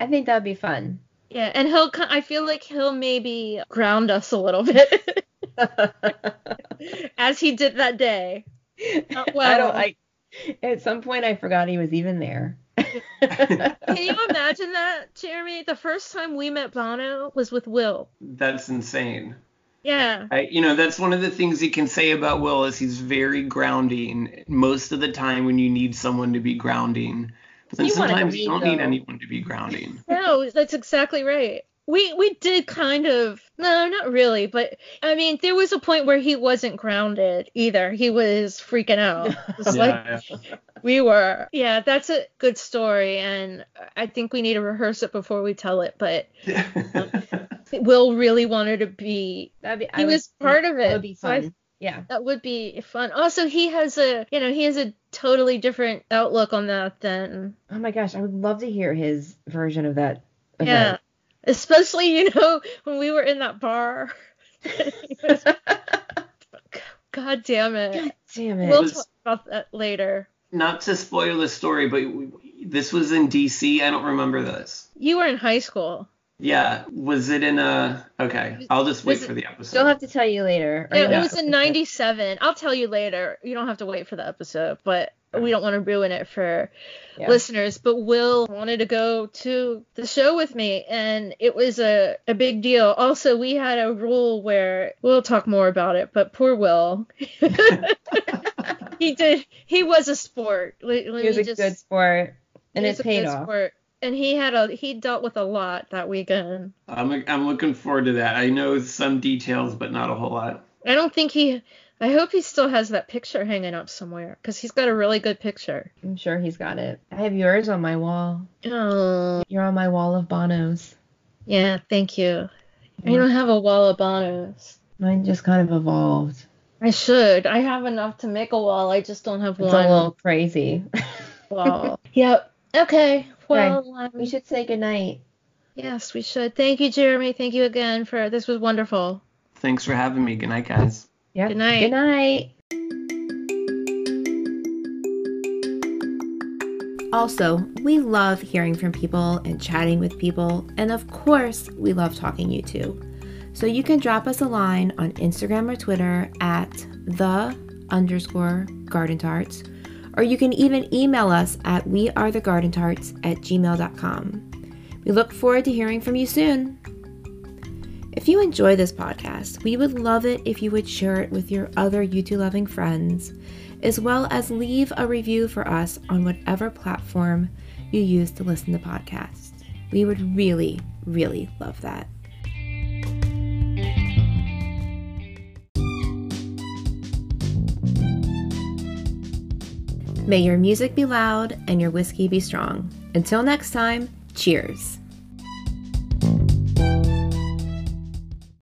I think that'd be fun. Yeah, and I feel like he'll maybe ground us a little bit. As he did that day. Well, at some point I forgot he was even there. Can you imagine that, Jeremy? The first time we met Bono was with Will. That's insane. Yeah. That's one of the things you can say about Will is he's very grounding most of the time when you need someone to be grounding. But then sometimes you don't need anyone to be grounding. No, that's exactly right. We did kind of, no, not really, but I mean, there was a point where he wasn't grounded either. He was freaking out. It was we were. Yeah, that's a good story, and I think we need to rehearse it before we tell it, but Will really wanted to be, he was part of it. That would be fun. Yeah. That would be fun. Also, he has a totally different outlook on that than. Oh my gosh, I would love to hear his version of that event. Yeah. Especially, when we were in that bar. God damn it. We'll talk about that later. Not to spoil the story, but this was in D.C. I don't remember this. You were in high school. Yeah. Was it in a... Okay. I'll just wait for the episode. You'll have to tell you later. It was in 97. I'll tell you later. You don't have to wait for the episode, but... we don't want to ruin it for listeners, but Will wanted to go to the show with me, and it was a big deal. Also, we had a rule where, we'll talk more about it, but poor Will. He was a sport. He was a good sport, and it paid off. And he dealt with a lot that weekend. I'm looking forward to that. I know some details, but not a whole lot. I hope he still has that picture hanging up somewhere, because he's got a really good picture. I'm sure he's got it. I have yours on my wall. Oh. You're on my wall of Bonos. Yeah, thank you. Yeah. I don't have a wall of Bonos. Mine just kind of evolved. I should. I have enough to make a wall. I just don't have one. It's a little crazy. Wow. Yep. Okay. Well, we should say goodnight. Yes, we should. Thank you, Jeremy. Thank you again for this. Was wonderful. Thanks for having me. Good night, guys. Yep. Good night. Good night. Also, we love hearing from people and chatting with people, and of course, we love talking you too. So you can drop us a line on Instagram or Twitter at @the_garden tarts. Or you can even email us at wearethegardentarts@gmail.com. We look forward to hearing from you soon. If you enjoy this podcast, we would love it if you would share it with your other U2-loving friends, as well as leave a review for us on whatever platform you use to listen to podcasts. We would really, really love that. May your music be loud and your whiskey be strong. Until next time, cheers.